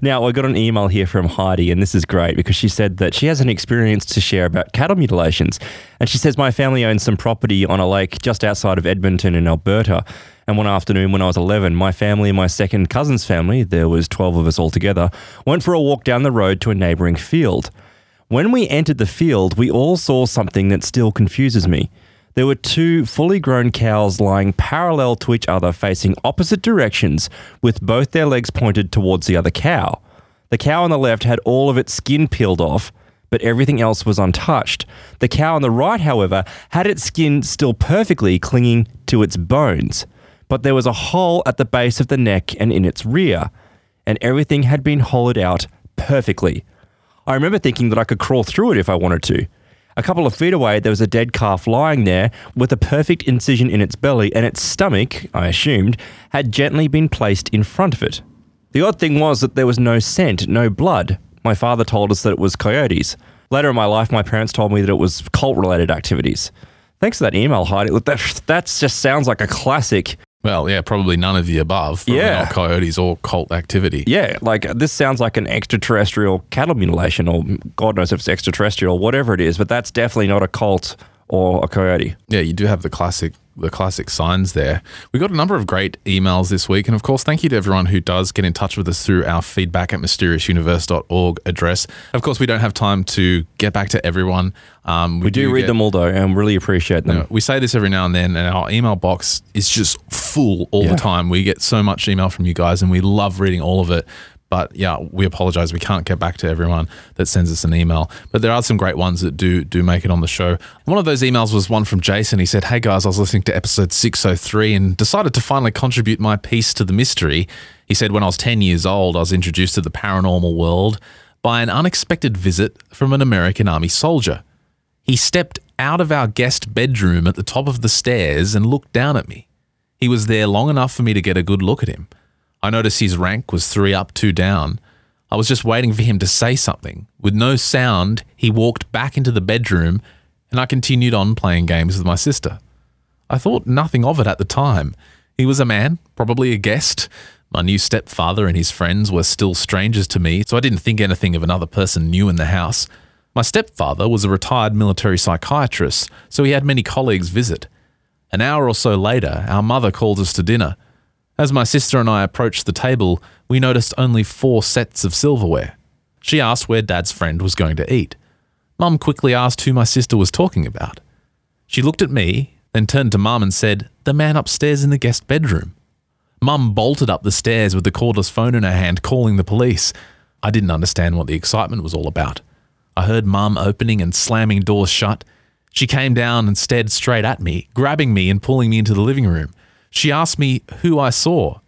Now, I got an email here from Heidi, and this is great because she said that she has an experience to share about cattle mutilations. And she says, my family owns some property on a lake just outside of Edmonton in Alberta. And one afternoon when I was eleven, my family and my second cousin's family, there was twelve of us altogether, went for a walk down the road to a neighbouring field. When we entered the field, we all saw something that still confuses me. There were two fully grown cows lying parallel to each other facing opposite directions with both their legs pointed towards the other cow. The cow on the left had all of its skin peeled off, but everything else was untouched. The cow on the right, however, had its skin still perfectly clinging to its bones. But there was a hole at the base of the neck and in its rear, and everything had been hollowed out perfectly. I remember thinking that I could crawl through it if I wanted to. A couple of feet away, there was a dead calf lying there with a perfect incision in its belly, and its stomach, I assumed, had gently been placed in front of it. The odd thing was that there was no scent, no blood. My father told us that it was coyotes. Later in my life, my parents told me that it was cult-related activities. Thanks for that email, Heidi. Look, that that's just sounds like a classic... Well, yeah, probably none of the above. Probably yeah. Not coyotes or cult activity. Yeah, like this sounds like an extraterrestrial cattle mutilation or God knows if it's extraterrestrial, whatever it is, but that's definitely not a cult or a coyote. Yeah, you do have the classic the classic signs there. We got a number of great emails this week, and of course, thank you to everyone who does get in touch with us through our feedback at mysterious universe dot org address. Of course, we don't have time to get back to everyone. Um, we, we do, do read get, them all, though, and really appreciate them. You know, we say this every now and then, and our email box is just full all yeah. the time. We get so much email from you guys, and we love reading all of it. But yeah, we apologize. We can't get back to everyone that sends us an email. But there are some great ones that do do make it on the show. One of those emails was one from Jason. He said, hey guys, I was listening to episode six oh three and decided to finally contribute my piece to the mystery. He said, when I was ten years old, I was introduced to the paranormal world by an unexpected visit from an American Army soldier. He stepped out of our guest bedroom at the top of the stairs and looked down at me. He was there long enough for me to get a good look at him. I noticed his rank was three up, two down. I was just waiting for him to say something. With no sound, he walked back into the bedroom and I continued on playing games with my sister. I thought nothing of it at the time. He was a man, probably a guest. My new stepfather and his friends were still strangers to me, so I didn't think anything of another person new in the house. My stepfather was a retired military psychiatrist, so he had many colleagues visit. An hour or so later, our mother called us to dinner. As my sister and I approached the table, we noticed only four sets of silverware. She asked where Dad's friend was going to eat. Mum quickly asked who my sister was talking about. She looked at me, then turned to Mum and said, "The man upstairs in the guest bedroom." Mum bolted up the stairs with the cordless phone in her hand, calling the police. I didn't understand what the excitement was all about. I heard Mum opening and slamming doors shut. She came down and stared straight at me, grabbing me and pulling me into the living room. She asked me who I saw.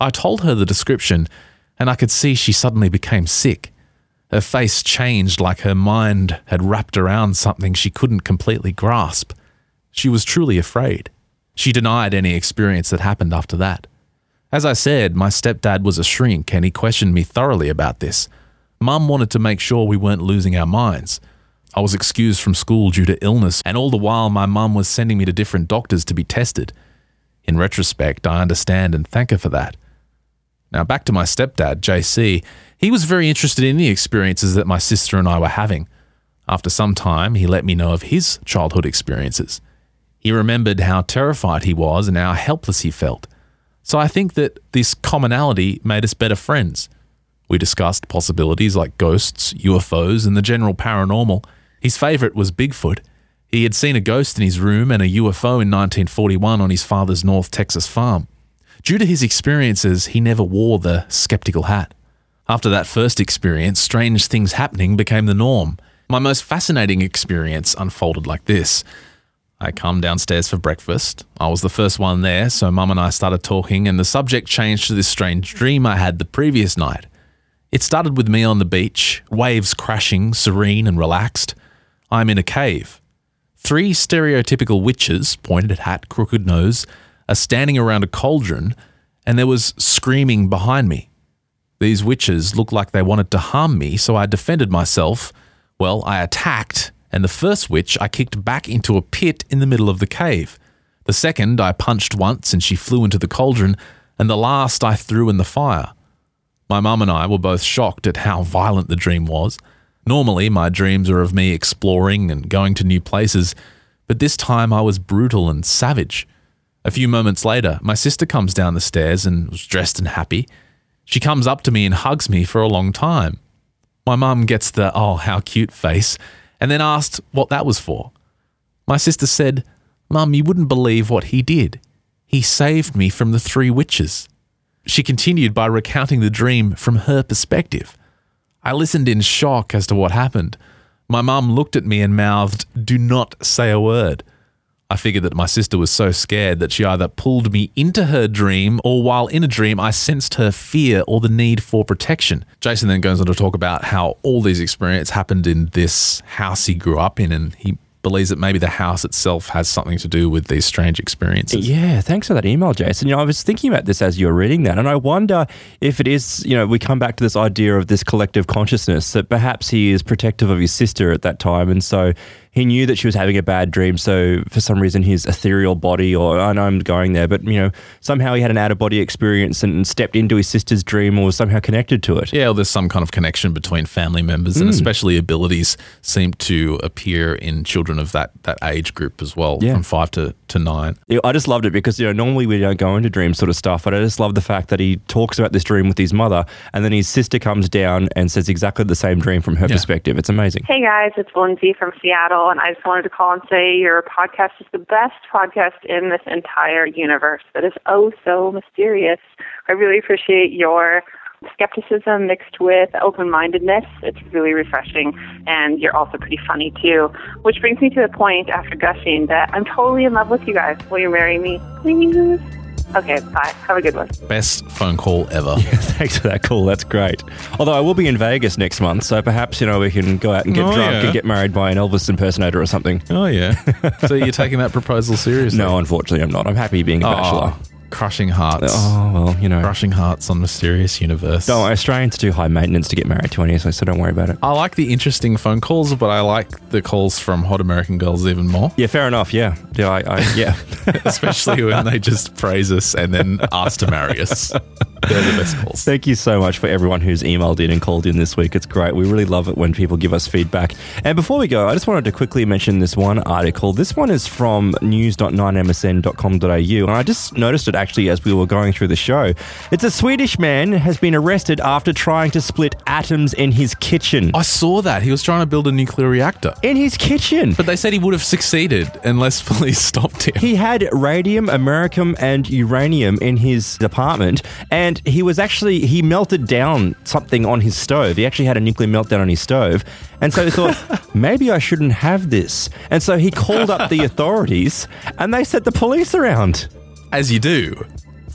I told her the description, and I could see she suddenly became sick. Her face changed like her mind had wrapped around something she couldn't completely grasp. She was truly afraid. She denied any experience that happened after that. As I said, my stepdad was a shrink, and he questioned me thoroughly about this. Mum wanted to make sure we weren't losing our minds. I was excused from school due to illness, and all the while my mum was sending me to different doctors to be tested. In retrospect, I understand and thank her for that. Now back to my stepdad, J C. He was very interested in the experiences that my sister and I were having. After some time, he let me know of his childhood experiences. He remembered how terrified he was and how helpless he felt. So I think that this commonality made us better friends. We discussed possibilities like ghosts, U F Os, and the general paranormal. His favourite was Bigfoot. He had seen a ghost in his room and a U F O in nineteen forty-one on his father's North Texas farm. Due to his experiences, he never wore the skeptical hat. After that first experience, strange things happening became the norm. My most fascinating experience unfolded like this. I come downstairs for breakfast. I was the first one there, so Mum and I started talking, and the subject changed to this strange dream I had the previous night. It started with me on the beach, waves crashing, serene and relaxed. I'm in a cave. Three stereotypical witches, pointed hat, crooked nose, are standing around a cauldron, and there was screaming behind me. These witches looked like they wanted to harm me, so I defended myself. Well, I attacked, and the first witch I kicked back into a pit in the middle of the cave. The second I punched once and she flew into the cauldron, and the last I threw in the fire. My mum and I were both shocked at how violent the dream was. Normally, my dreams are of me exploring and going to new places, but this time I was brutal and savage. A few moments later, my sister comes down the stairs and was dressed and happy. She comes up to me and hugs me for a long time. My mum gets the, oh, how cute face, and then asked what that was for. My sister said, "Mum, you wouldn't believe what he did. He saved me from the three witches." She continued by recounting the dream from her perspective. I listened in shock as to what happened. My mum looked at me and mouthed, "Do not say a word." I figured that my sister was so scared that she either pulled me into her dream, or while in a dream, I sensed her fear or the need for protection. Jason then goes on to talk about how all these experiences happened in this house he grew up in, and he believes that maybe the house itself has something to do with these strange experiences. Yeah, thanks for that email, Jason. You know, I was thinking about this as you were reading that, and I wonder if it is, you know, we come back to this idea of this collective consciousness, that perhaps he is protective of his sister at that time, and so he knew that she was having a bad dream, so for some reason his ethereal body, or I know I'm going there, but, you know, somehow he had an out-of-body experience and stepped into his sister's dream or was somehow connected to it. Yeah, well, there's some kind of connection between family members, mm. and especially abilities seem to appear in children of that, that age group as well, yeah. from five to, to nine. Yeah, I just loved it because, you know, normally we don't go into dream sort of stuff, but I just love the fact that he talks about this dream with his mother, and then his sister comes down and says exactly the same dream from her yeah. perspective. It's amazing. Hey, guys, it's Lindsay from Seattle. And I just wanted to call and say your podcast is the best podcast in this entire universe that is oh so mysterious. I really appreciate your skepticism mixed with open-mindedness. It's really refreshing, and you're also pretty funny too, which brings me to the point after gushing that I'm totally in love with you guys. Will you marry me, please? Okay, bye. Have a good one. Best phone call ever. Yeah, thanks for that call. That's great. Although I will be in Vegas next month, so perhaps, you know, we can go out and get oh, drunk yeah. and get married by an Elvis impersonator or something. Oh, yeah. So you're taking that proposal seriously? No, unfortunately, I'm not. I'm happy being a oh, bachelor. Crushing hearts. Oh, well, you know. Crushing hearts on Mysterious Universe. No, Australians are too high maintenance to get married to anyway, so don't worry about it. I like the interesting phone calls, but I like the calls from hot American girls even more. Yeah, fair enough, yeah. Yeah, I, I, yeah. Especially when they just praise us and then ask to marry us. They're the best calls. Thank you so much for everyone who's emailed in and called in this week. It's great. We really love it when people give us feedback. And before we go, I just wanted to quickly mention this one article. This one is from news dot nine m s n dot com dot a u, and I just noticed it actually as we were going through the show. It's a Swedish man has been arrested after trying to split atoms in his kitchen. I saw that. He was trying to build a nuclear reactor. In his kitchen. But they said he would have succeeded unless police stopped him. He had radium, americium and uranium in his apartment, and And he was actually, he melted down something on his stove. He actually had a nuclear meltdown on his stove. And so he thought, maybe I shouldn't have this. And so he called up the authorities and they sent the police around. As you do.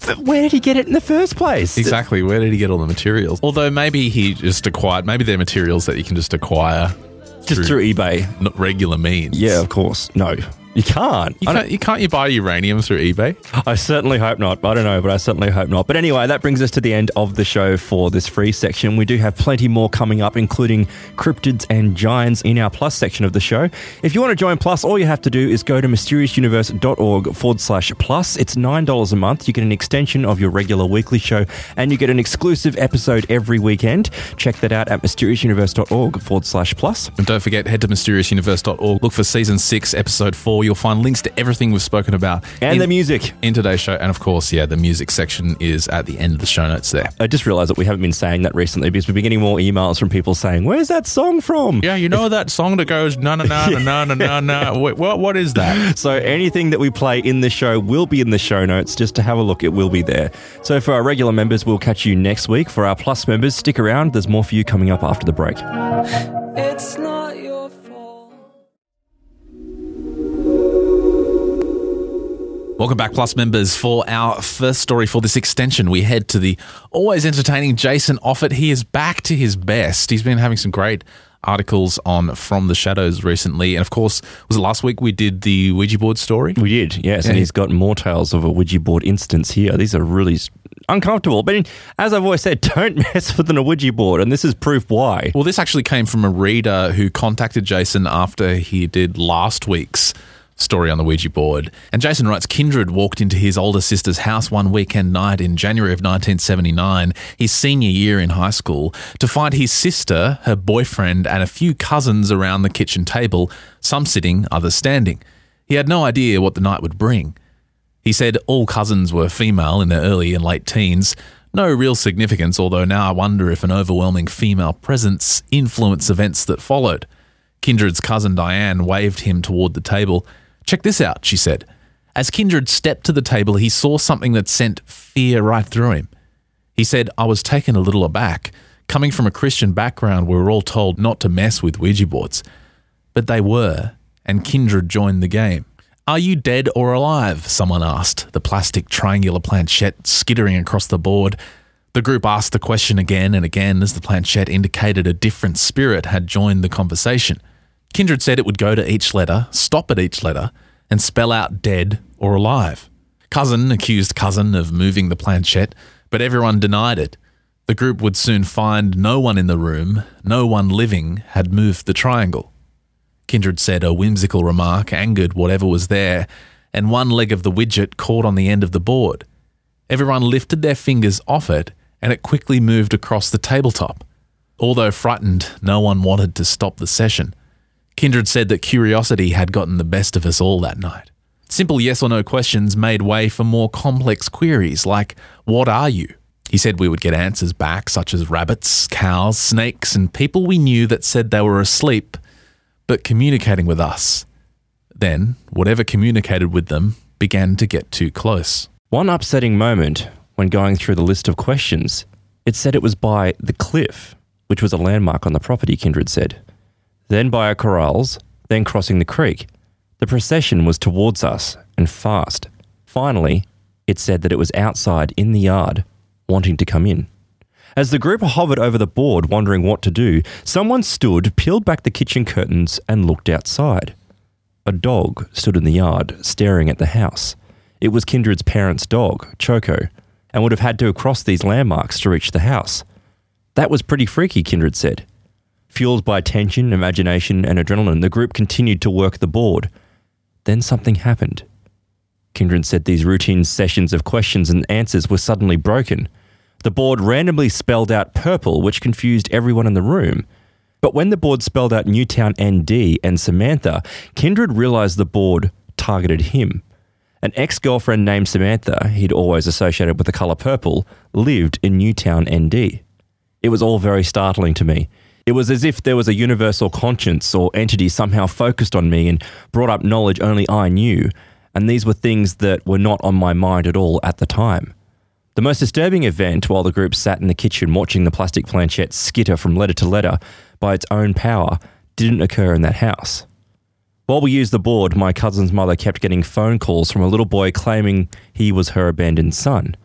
But where did he get it in the first place? Exactly. Where did he get all the materials? Although maybe he just acquired, maybe they're materials that you can just acquire. Just through, through eBay. Not regular means. Yeah, of course. No. You can't. You can't, you can't you buy uranium through eBay? I certainly hope not. I don't know, but I certainly hope not. But anyway, that brings us to the end of the show for this free section. We do have plenty more coming up, including cryptids and giants in our Plus section of the show. If you want to join Plus, all you have to do is go to mysterious universe dot org forward slash plus. It's nine dollars a month. You get an extension of your regular weekly show, and you get an exclusive episode every weekend. Check that out at mysterious universe dot org forward slash plus. And don't forget, head to mysterious universe dot org. Look for Season six, Episode four. You'll find links to everything we've spoken about. And in, the music. In today's show. And of course, yeah, the music section is at the end of the show notes there. I just realised that we haven't been saying that recently because we've been getting more emails from people saying, where's that song from? Yeah, you know that song that goes, na na na na na na na. Wait, what, what is that? So anything that we play in the show will be in the show notes. Just to have a look, it will be there. So for our regular members, we'll catch you next week. For our Plus members, stick around. There's more for you coming up after the break. It's not your fault. Welcome back, Plus members. For our first story for this extension, we head to the always entertaining Jason Offit. He is back to his best. He's been having some great articles on From the Shadows recently. And of course, was it last week we did the Ouija board story? We did, yes. Yeah. And he's got more tales of a Ouija board instance here. These are really uncomfortable. But as I've always said, don't mess with an Ouija board. And this is proof why. Well, this actually came from a reader who contacted Jason after he did last week's story on the Ouija board. And Jason writes, Kindred walked into his older sister's house one weekend night in January of nineteen seventy-nine, his senior year in high school, to find his sister, her boyfriend, and a few cousins around the kitchen table, some sitting, others standing. He had no idea what the night would bring. He said all cousins were female in their early and late teens. No real significance, although now I wonder if an overwhelming female presence influenced events that followed. Kindred's cousin Diane waved him toward the table. Check this out, she said. As Kindred stepped to the table, he saw something that sent fear right through him. He said, I was taken a little aback. Coming from a Christian background, we were all told not to mess with Ouija boards. But they were, and Kindred joined the game. Are you dead or alive? Someone asked, the plastic triangular planchette skittering across the board. The group asked the question again and again as the planchette indicated a different spirit had joined the conversation. Kindred said it would go to each letter, stop at each letter, and spell out dead or alive. Cousin accused cousin of moving the planchette, but everyone denied it. The group would soon find no one in the room, no one living, had moved the triangle. Kindred said a whimsical remark angered whatever was there, and one leg of the widget caught on the end of the board. Everyone lifted their fingers off it, and it quickly moved across the tabletop. Although frightened, no one wanted to stop the session. Kindred said that curiosity had gotten the best of us all that night. Simple yes or no questions made way for more complex queries like, what are you? He said we would get answers back such as rabbits, cows, snakes, and people we knew that said they were asleep but communicating with us. Then, whatever communicated with them began to get too close. One upsetting moment when going through the list of questions, it said it was by the cliff, which was a landmark on the property, Kindred said. Then by our corrals, then crossing the creek. The procession was towards us and fast. Finally, it said that it was outside in the yard, wanting to come in. As the group hovered over the board, wondering what to do, someone stood, peeled back the kitchen curtains and looked outside. A dog stood in the yard, staring at the house. It was Kindred's parents' dog, Choco, and would have had to cross these landmarks to reach the house. That was pretty freaky, Kindred said. Fueled by tension, imagination, and adrenaline, the group continued to work the board. Then something happened. Kindred said these routine sessions of questions and answers were suddenly broken. The board randomly spelled out purple, which confused everyone in the room. But when the board spelled out Newtown N D and Samantha, Kindred realised the board targeted him. An ex-girlfriend named Samantha, he'd always associated with the colour purple, lived in Newtown N D. It was all very startling to me. It was as if there was a universal conscience or entity somehow focused on me and brought up knowledge only I knew, and these were things that were not on my mind at all at the time. The most disturbing event, while the group sat in the kitchen watching the plastic planchette skitter from letter to letter by its own power, didn't occur in that house. While we used the board, my cousin's mother kept getting phone calls from a little boy claiming he was her abandoned son.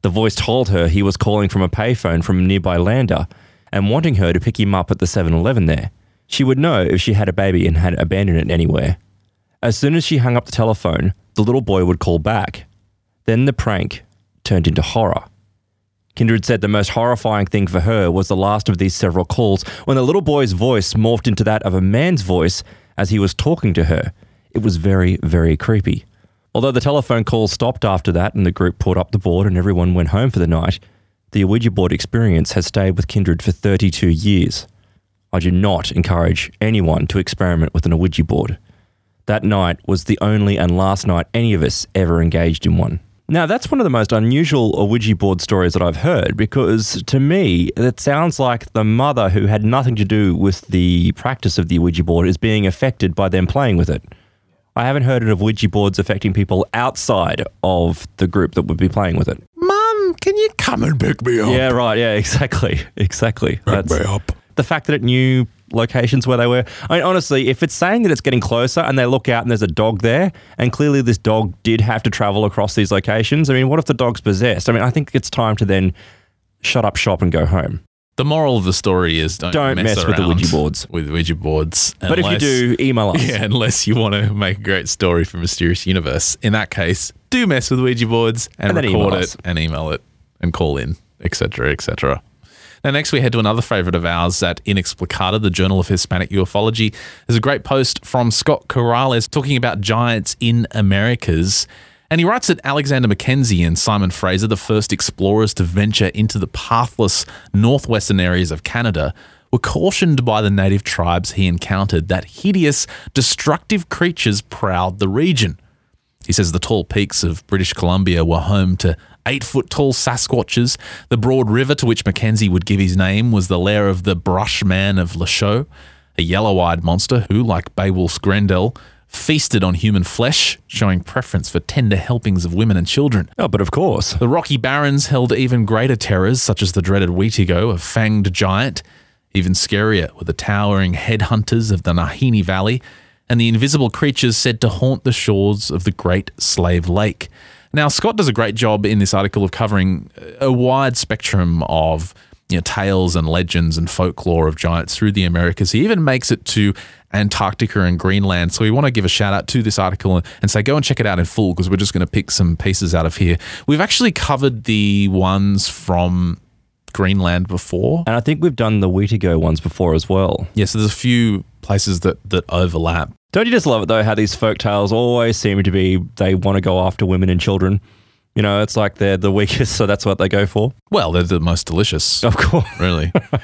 The voice told her he was calling from a payphone from a nearby lander, and wanting her to pick him up at the seven eleven there. She would know if she had a baby and had abandoned it anywhere. As soon as she hung up the telephone, the little boy would call back. Then the prank turned into horror. Kindred said the most horrifying thing for her was the last of these several calls when the little boy's voice morphed into that of a man's voice as he was talking to her. It was very, very creepy. Although the telephone call stopped after that and the group pulled up the board and everyone went home for the night, the Ouija board experience has stayed with Kindred for thirty-two years. I do not encourage anyone to experiment with an Ouija board. That night was the only and last night any of us ever engaged in one. Now, that's one of the most unusual Ouija board stories that I've heard, because to me, it sounds like the mother who had nothing to do with the practice of the Ouija board is being affected by them playing with it. I haven't heard of Ouija boards affecting people outside of the group that would be playing with it. Mum, can you come and pick me up? Yeah, right. Yeah, exactly. Exactly. Pick that's me up. The fact that it knew locations where they were. I mean, honestly, if it's saying that it's getting closer and they look out and there's a dog there, and clearly this dog did have to travel across these locations, I mean, what if the dog's possessed? I mean, I think it's time to then shut up shop and go home. The moral of the story is don't, don't mess, mess with the Ouija boards. With Ouija boards. Unless, but if you do, email us. Yeah, unless you want to make a great story for Mysterious Universe. In that case, do mess with Ouija boards and, and record it and email it and call in, et cetera, et cetera. Now, next we head to another favourite of ours at Inexplicata, the Journal of Hispanic Ufology. There's a great post from Scott Corrales talking about giants in Americas. And he writes that Alexander Mackenzie and Simon Fraser, the first explorers to venture into the pathless northwestern areas of Canada, were cautioned by the native tribes he encountered that hideous, destructive creatures prowled the region. He says the tall peaks of British Columbia were home to eight-foot-tall Sasquatches. The broad river to which Mackenzie would give his name was the lair of the Brush Man of Lascaux, a yellow-eyed monster who, like Beowulf's Grendel, feasted on human flesh, showing preference for tender helpings of women and children. Oh, but of course. The Rocky Barrens held even greater terrors, such as the dreaded Wetigo, a fanged giant. Even scarier were the towering headhunters of the Nahini Valley and the invisible creatures said to haunt the shores of the Great Slave Lake. Now, Scott does a great job in this article of covering a wide spectrum of, you know, tales and legends and folklore of giants through the Americas. He even makes it to Antarctica and Greenland. So we want to give a shout out to this article and say go and check it out in full, because we're just going to pick some pieces out of here. We've actually covered the ones from Greenland before. And I think we've done the Wetigo ones before as well. Yeah, so there's a few places that, that overlap. Don't you just love it, though, how these folk tales always seem to be they want to go after women and children? You know, it's like they're the weakest, so that's what they go for. Well, they're the most delicious. Of course. Really. Uh,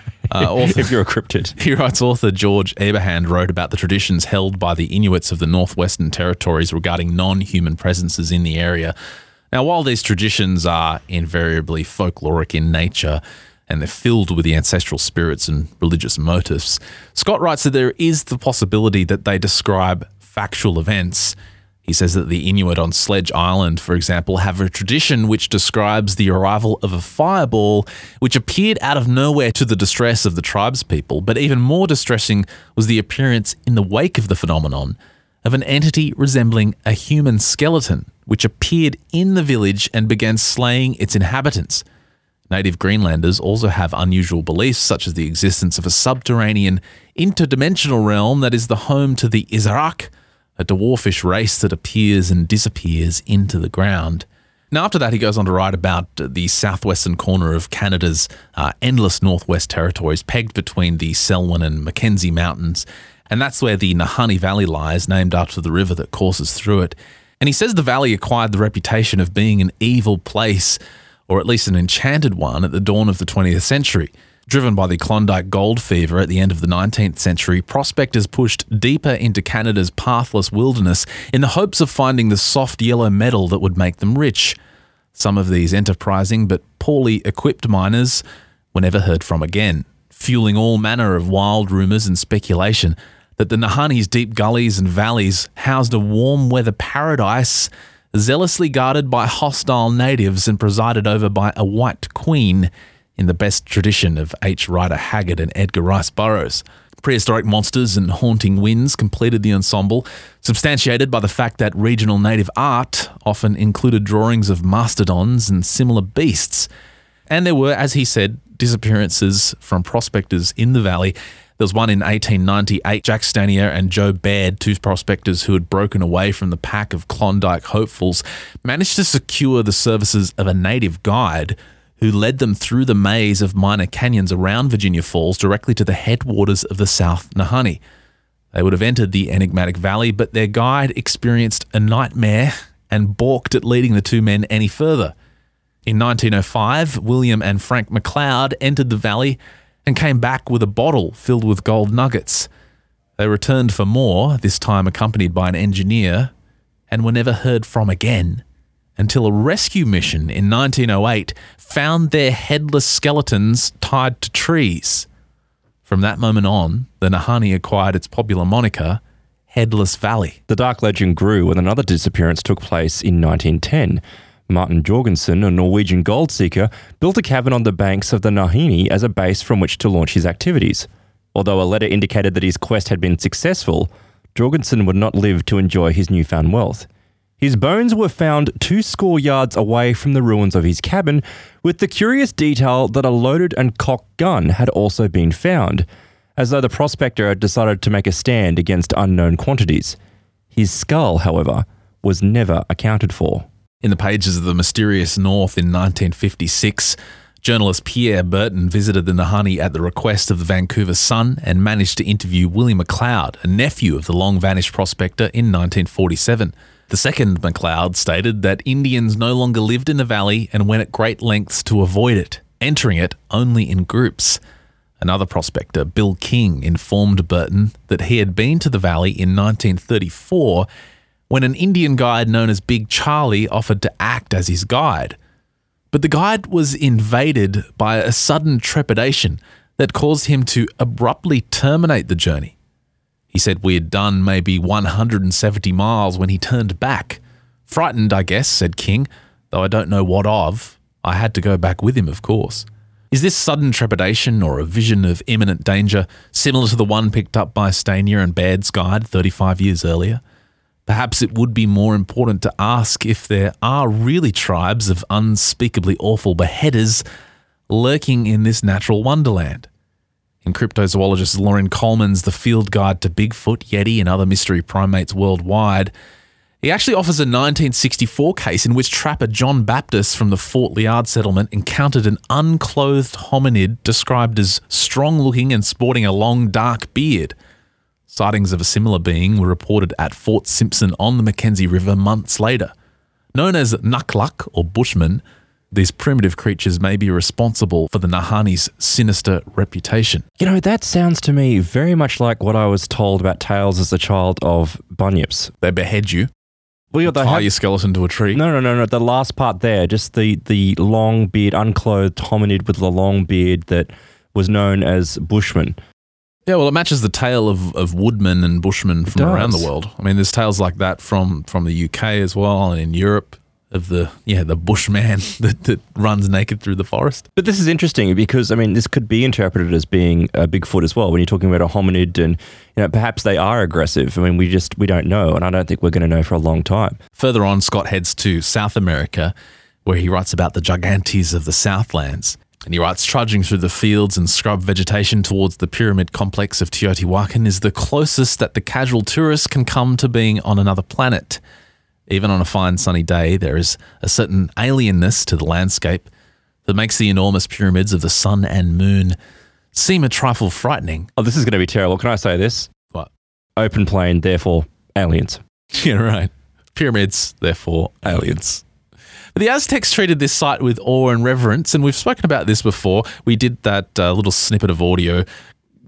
author, if you're a cryptid. He writes, author George Eberhand wrote about the traditions held by the Inuits of the Northwestern Territories regarding non-human presences in the area. Now, while these traditions are invariably folkloric in nature, and they're filled with the ancestral spirits and religious motifs, Scott writes that there is the possibility that they describe factual events. He says that the Inuit on Sledge Island, for example, have a tradition which describes the arrival of a fireball which appeared out of nowhere to the distress of the tribespeople. But even more distressing was the appearance in the wake of the phenomenon of an entity resembling a human skeleton which appeared in the village and began slaying its inhabitants. Native Greenlanders also have unusual beliefs, such as the existence of a subterranean interdimensional realm that is the home to the Isarak, a dwarfish race that appears and disappears into the ground. Now, after that, he goes on to write about the southwestern corner of Canada's uh, endless Northwest Territories, pegged between the Selwyn and Mackenzie Mountains, and that's where the Nahani Valley lies, named after the river that courses through it. And he says the valley acquired the reputation of being an evil place, or at least an enchanted one, at the dawn of the twentieth century. Driven by the Klondike gold fever at the end of the nineteenth century, prospectors pushed deeper into Canada's pathless wilderness in the hopes of finding the soft yellow metal that would make them rich. Some of these enterprising but poorly equipped miners were never heard from again, fueling all manner of wild rumours and speculation that the Nahani's deep gullies and valleys housed a warm-weather paradise zealously guarded by hostile natives and presided over by a white queen, in the best tradition of H. Rider Haggard and Edgar Rice Burroughs. Prehistoric monsters and haunting winds completed the ensemble, substantiated by the fact that regional native art often included drawings of mastodons and similar beasts. And there were, as he said, disappearances from prospectors in the valley. There was one in eighteen ninety-eight, Jack Stanier and Joe Baird, two prospectors who had broken away from the pack of Klondike hopefuls, managed to secure the services of a native guide who led them through the maze of minor canyons around Virginia Falls directly to the headwaters of the South Nahani. They would have entered the enigmatic valley, but their guide experienced a nightmare and balked at leading the two men any further. In nineteen oh five, William and Frank MacLeod entered the valley and came back with a bottle filled with gold nuggets. They returned for more, this time accompanied by an engineer, and were never heard from again, until a rescue mission in nineteen oh eight found their headless skeletons tied to trees. From that moment on, the Nahanni acquired its popular moniker, Headless Valley. The dark legend grew when another disappearance took place in nineteen ten. Martin Jorgensen, a Norwegian gold seeker, built a cavern on the banks of the Nahanni as a base from which to launch his activities. Although a letter indicated that his quest had been successful, Jorgensen would not live to enjoy his newfound wealth. His bones were found two score yards away from the ruins of his cabin, with the curious detail that a loaded and cocked gun had also been found, as though the prospector had decided to make a stand against unknown quantities. His skull, however, was never accounted for. In the pages of The Mysterious North in nineteen fifty-six, journalist Pierre Burton visited the Nahanni at the request of the Vancouver Sun and managed to interview Willie MacLeod, a nephew of the long-vanished prospector, in nineteen forty-seven. The second MacLeod stated that Indians no longer lived in the valley and went at great lengths to avoid it, entering it only in groups. Another prospector, Bill King, informed Burton that he had been to the valley in nineteen thirty-four when an Indian guide known as Big Charlie offered to act as his guide. But the guide was invaded by a sudden trepidation that caused him to abruptly terminate the journey. He said we had done maybe one hundred seventy miles when he turned back. Frightened, I guess, said King, though I don't know what of. I had to go back with him, of course. Is this sudden trepidation or a vision of imminent danger similar to the one picked up by Stanier and Baird's guide thirty-five years earlier? Perhaps it would be more important to ask if there are really tribes of unspeakably awful beheaders lurking in this natural wonderland. In cryptozoologist Lauren Coleman's The Field Guide to Bigfoot, Yeti and Other Mystery Primates Worldwide, he actually offers a nineteen sixty-four case in which trapper John Baptist from the Fort Liard settlement encountered an unclothed hominid described as strong-looking and sporting a long, dark beard. Sightings of a similar being were reported at Fort Simpson on the Mackenzie River months later. Known as Nukluk or Bushman, these primitive creatures may be responsible for the Nahanni's sinister reputation. You know, that sounds to me very much like what I was told about tales as a child of bunyips. They behead you. Well, they tie have... your skeleton to a tree. No, no, no, no. The last part there, just the, the long beard, unclothed hominid with the long beard that was known as Bushman. Yeah, well, it matches the tale of, of woodmen and bushmen from around the world. I mean, there's tales like that from, from the U K as well and in Europe. Of the yeah the bushman that, that runs naked through the forest. But this is interesting because, I mean, this could be interpreted as being a Bigfoot as well when you're talking about a hominid and, you know, perhaps they are aggressive. I mean, we just, we don't know, and I don't think we're going to know for a long time. Further on, Scott heads to South America where he writes about the gigantes of the Southlands, and he writes, trudging through the fields and scrub vegetation towards the pyramid complex of Teotihuacan is the closest that the casual tourist can come to being on another planet. Even on a fine sunny day, there is a certain alienness to the landscape that makes the enormous pyramids of the sun and moon seem a trifle frightening. Oh, this is going to be terrible. Can I say this? What? Open plane, therefore aliens. Yeah, right. Pyramids, therefore aliens. But the Aztecs treated this site with awe and reverence, and we've spoken about this before. We did that uh, little snippet of audio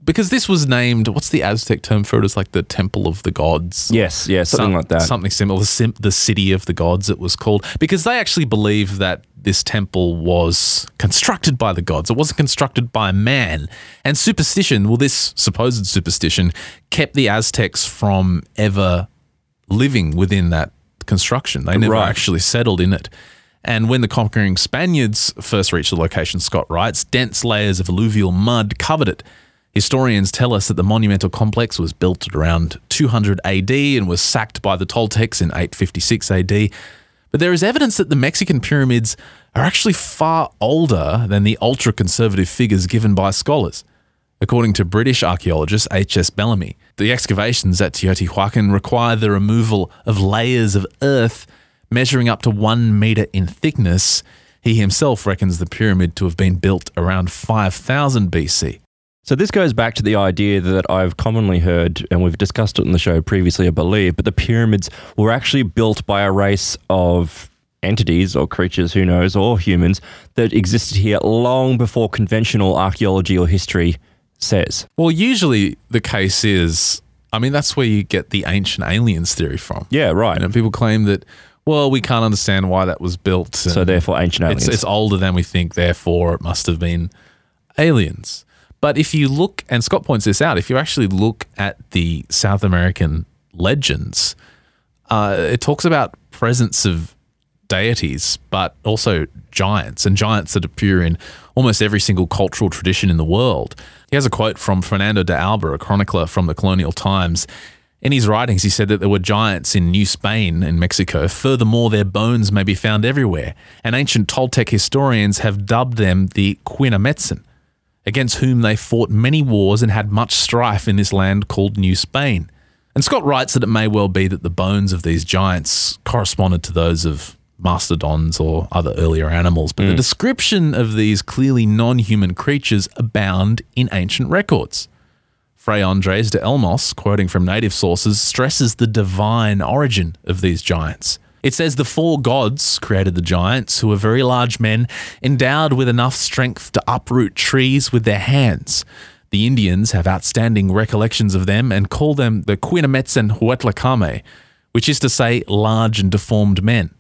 because this was named, what's the Aztec term for it? It's like the Temple of the Gods. Yes, yeah, something Some, like that. Something similar. The City of the Gods, it was called. Because they actually believe that this temple was constructed by the gods. It wasn't constructed by man. And superstition, well, this supposed superstition, kept the Aztecs from ever living within that construction. They never right. actually settled in it. And when the conquering Spaniards first reached the location, Scott writes, dense layers of alluvial mud covered it. Historians tell us that the monumental complex was built at around two hundred A D and was sacked by the Toltecs in eight fifty-six A D. But there is evidence that the Mexican pyramids are actually far older than the ultra-conservative figures given by scholars. According to British archaeologist H S Bellamy, the excavations at Teotihuacan require the removal of layers of earth measuring up to one metre in thickness. He himself reckons the pyramid to have been built around five thousand B C. So this goes back to the idea that I've commonly heard, and we've discussed it on the show previously, I believe, but the pyramids were actually built by a race of entities or creatures, who knows, or humans that existed here long before conventional archaeology or history says. Well, usually the case is I mean, that's where you get the ancient aliens theory from. Yeah, right. And you know, people claim that, well, we can't understand why that was built. So, therefore, ancient aliens. It's, it's older than we think. Therefore, it must have been aliens. But if you look, and Scott points this out, if you actually look at the South American legends, uh, it talks about presence of deities, but also giants, and giants that appear in almost every single cultural tradition in the world. He has a quote from Fernando de Alba, a chronicler from the colonial times. In his writings, he said that there were giants in New Spain in Mexico. Furthermore, their bones may be found everywhere, and ancient Toltec historians have dubbed them the Quinametsen, against whom they fought many wars and had much strife in this land called New Spain. And Scott writes that it may well be that the bones of these giants corresponded to those of mastodons or other earlier animals, but mm. the description of these clearly non-human creatures abound in ancient records. Fray Andres de Elmos, quoting from native sources, stresses the divine origin of these giants. It says the four gods created the giants, who were very large men, endowed with enough strength to uproot trees with their hands. The Indians have outstanding recollections of them and call them the Quinametsen Huetlacame, which is to say large and deformed men.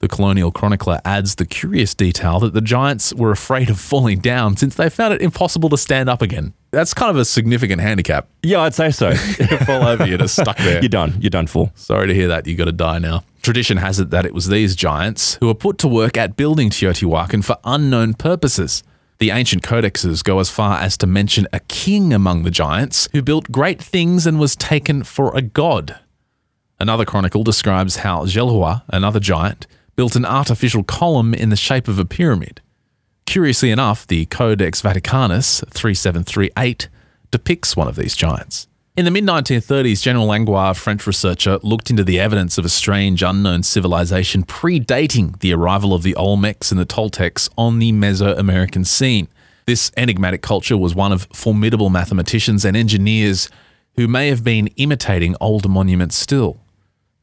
The colonial chronicler adds the curious detail that the giants were afraid of falling down since they found it impossible to stand up again. That's kind of a significant handicap. Yeah, I'd say so. You fall over, you're just stuck there. You're done. You're done for. Sorry to hear that. You got to die now. Tradition has it that it was these giants who were put to work at building Teotihuacan for unknown purposes. The ancient codexes go as far as to mention a king among the giants who built great things and was taken for a god. Another chronicle describes how Jelhua, another giant, built an artificial column in the shape of a pyramid. Curiously enough, the Codex Vaticanus three seven three eight depicts one of these giants. In the mid nineteen thirties, General Langlois, a French researcher, looked into the evidence of a strange unknown civilization predating the arrival of the Olmecs and the Toltecs on the Mesoamerican scene. This enigmatic culture was one of formidable mathematicians and engineers who may have been imitating old monuments still.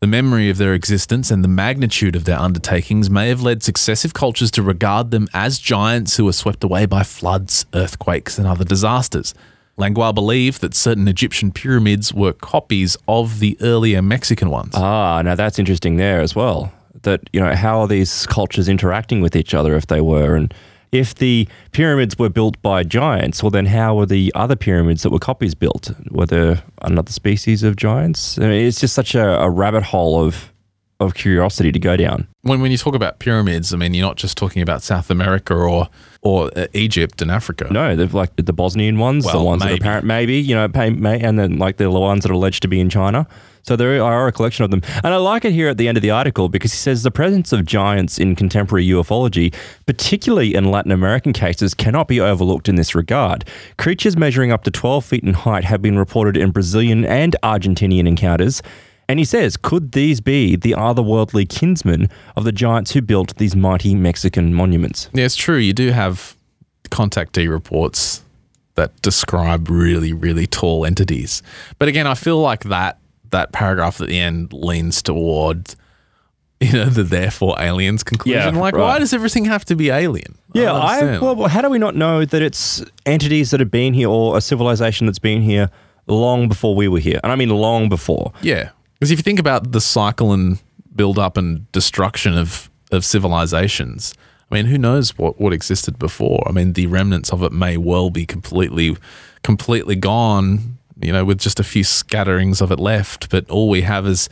The memory of their existence and the magnitude of their undertakings may have led successive cultures to regard them as giants who were swept away by floods, earthquakes, and other disasters. Langlois believed that certain Egyptian pyramids were copies of the earlier Mexican ones. Ah, now that's interesting there as well. That, you know, how are these cultures interacting with each other if they were? And if the pyramids were built by giants, well, then how were the other pyramids that were copies built? Were there another species of giants? I mean, it's just such a, a rabbit hole of of curiosity to go down. When when you talk about pyramids, I mean, you're not just talking about South America or or uh, Egypt and Africa. No, they've like the Bosnian ones, well, the ones maybe. that are apparent, maybe, you know, and then like the ones that are alleged to be in China. So there are a collection of them. And I like it here at the end of the article because he says the presence of giants in contemporary ufology, particularly in Latin American cases, cannot be overlooked in this regard. Creatures measuring up to twelve feet in height have been reported in Brazilian and Argentinian encounters. And he says, could these be the otherworldly kinsmen of the giants who built these mighty Mexican monuments? Yeah, it's true. You do have contactee reports that describe really, really tall entities. But again, I feel like that that paragraph at the end leans toward, you know, the therefore aliens conclusion. Yeah, like, right. Why does everything have to be alien? Yeah, I, I well, how do we not know that it's entities that have been here or a civilization that's been here long before we were here? And I mean long before. Yeah, because if you think about the cycle and build-up and destruction of, of civilizations, I mean, who knows what, what existed before? I mean, the remnants of it may well be completely, completely gone, you know, with just a few scatterings of it left, but all we have is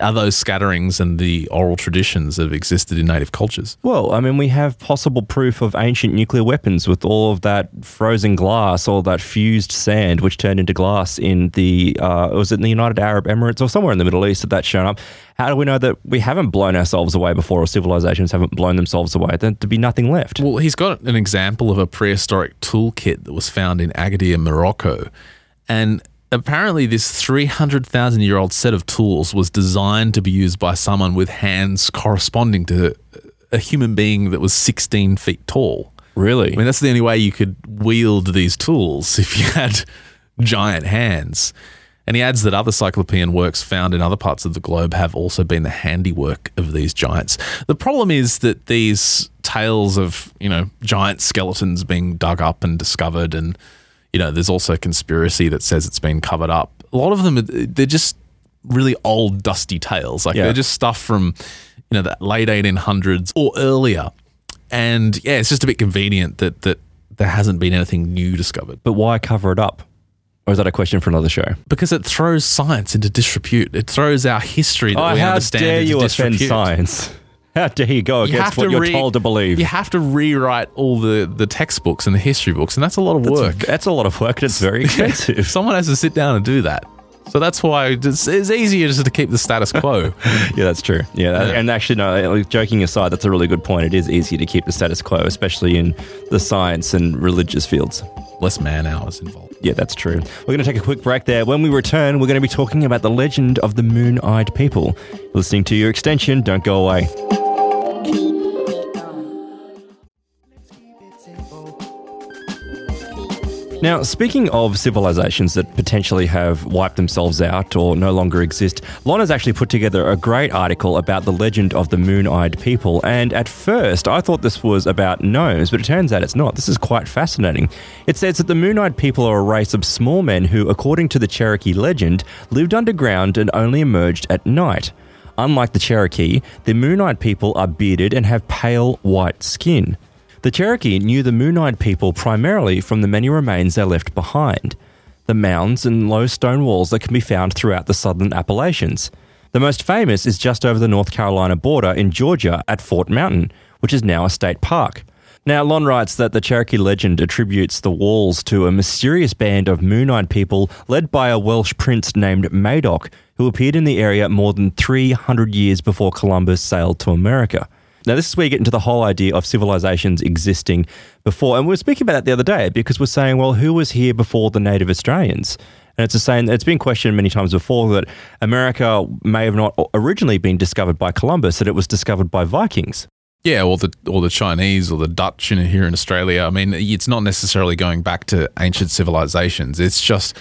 are those scatterings and the oral traditions that have existed in native cultures. Well, I mean, we have possible proof of ancient nuclear weapons with all of that frozen glass, all that fused sand, which turned into glass in the, uh, was it in the United Arab Emirates or somewhere in the Middle East that that's shown up? How do we know that we haven't blown ourselves away before or civilizations haven't blown themselves away? There'd be nothing left. Well, he's got an example of a prehistoric toolkit that was found in Agadir, Morocco. And apparently this three hundred thousand year old set of tools was designed to be used by someone with hands corresponding to a human being that was sixteen feet tall. Really? I mean, that's the only way you could wield these tools, if you had giant hands. And he adds that other cyclopean works found in other parts of the globe have also been the handiwork of these giants. The problem is that these tales of, you know, giant skeletons being dug up and discovered, and you know, there's also a conspiracy that says it's been covered up. a lot of them, they're just really old, dusty tales. Like yeah. they're just stuff from, you know, the late eighteen hundreds or earlier. And yeah, it's just a bit convenient that that there hasn't been anything new discovered. But why cover it up? Or is that a question for another show? Because it throws science into disrepute. It throws our history that oh, we understand into disrepute. How dare you offend science? How dare you go against what you're told to believe? You have to rewrite all the, the textbooks and the history books, and that's a lot of that's, work. That's a lot of work, and it's very expensive. Someone has to sit down and do that. So that's why it's, it's easier just to keep the status quo. yeah, that's true. Yeah, that, yeah, and actually, no, joking aside, that's a really good point. It is easier to keep the status quo, especially in the science and religious fields. Less man hours involved. Yeah, that's true. We're going to take a quick break there. When we return, we're going to be talking about the legend of the moon-eyed people. You're listening to Your Extension. Don't go away. Now, speaking of civilizations that potentially have wiped themselves out or no longer exist, Lana's actually put together a great article about the legend of the moon-eyed people. And at first, I thought this was about gnomes, but it turns out it's not. This is quite fascinating. It says that the moon-eyed people are a race of small men who, according to the Cherokee legend, lived underground and only emerged at night. Unlike the Cherokee, the moon-eyed people are bearded and have pale white skin. The Cherokee knew the moon-eyed people primarily from the many remains they left behind, the mounds and low stone walls that can be found throughout the southern Appalachians. The most famous is just over the North Carolina border in Georgia at Fort Mountain, which is now a state park. Now, Lon writes that the Cherokee legend attributes the walls to a mysterious band of moon-eyed people led by a Welsh prince named Madoc, who appeared in the area more than three hundred years before Columbus sailed to America. Now, this is where you get into the whole idea of civilizations existing before. And we were speaking about that the other day because we're saying, well, who was here before the native Australians? And it's a saying that's been questioned many times before that America may have not originally been discovered by Columbus, that it was discovered by Vikings. Yeah, or the or the Chinese or the Dutch in, here in Australia. I mean, it's not necessarily going back to ancient civilizations. It's just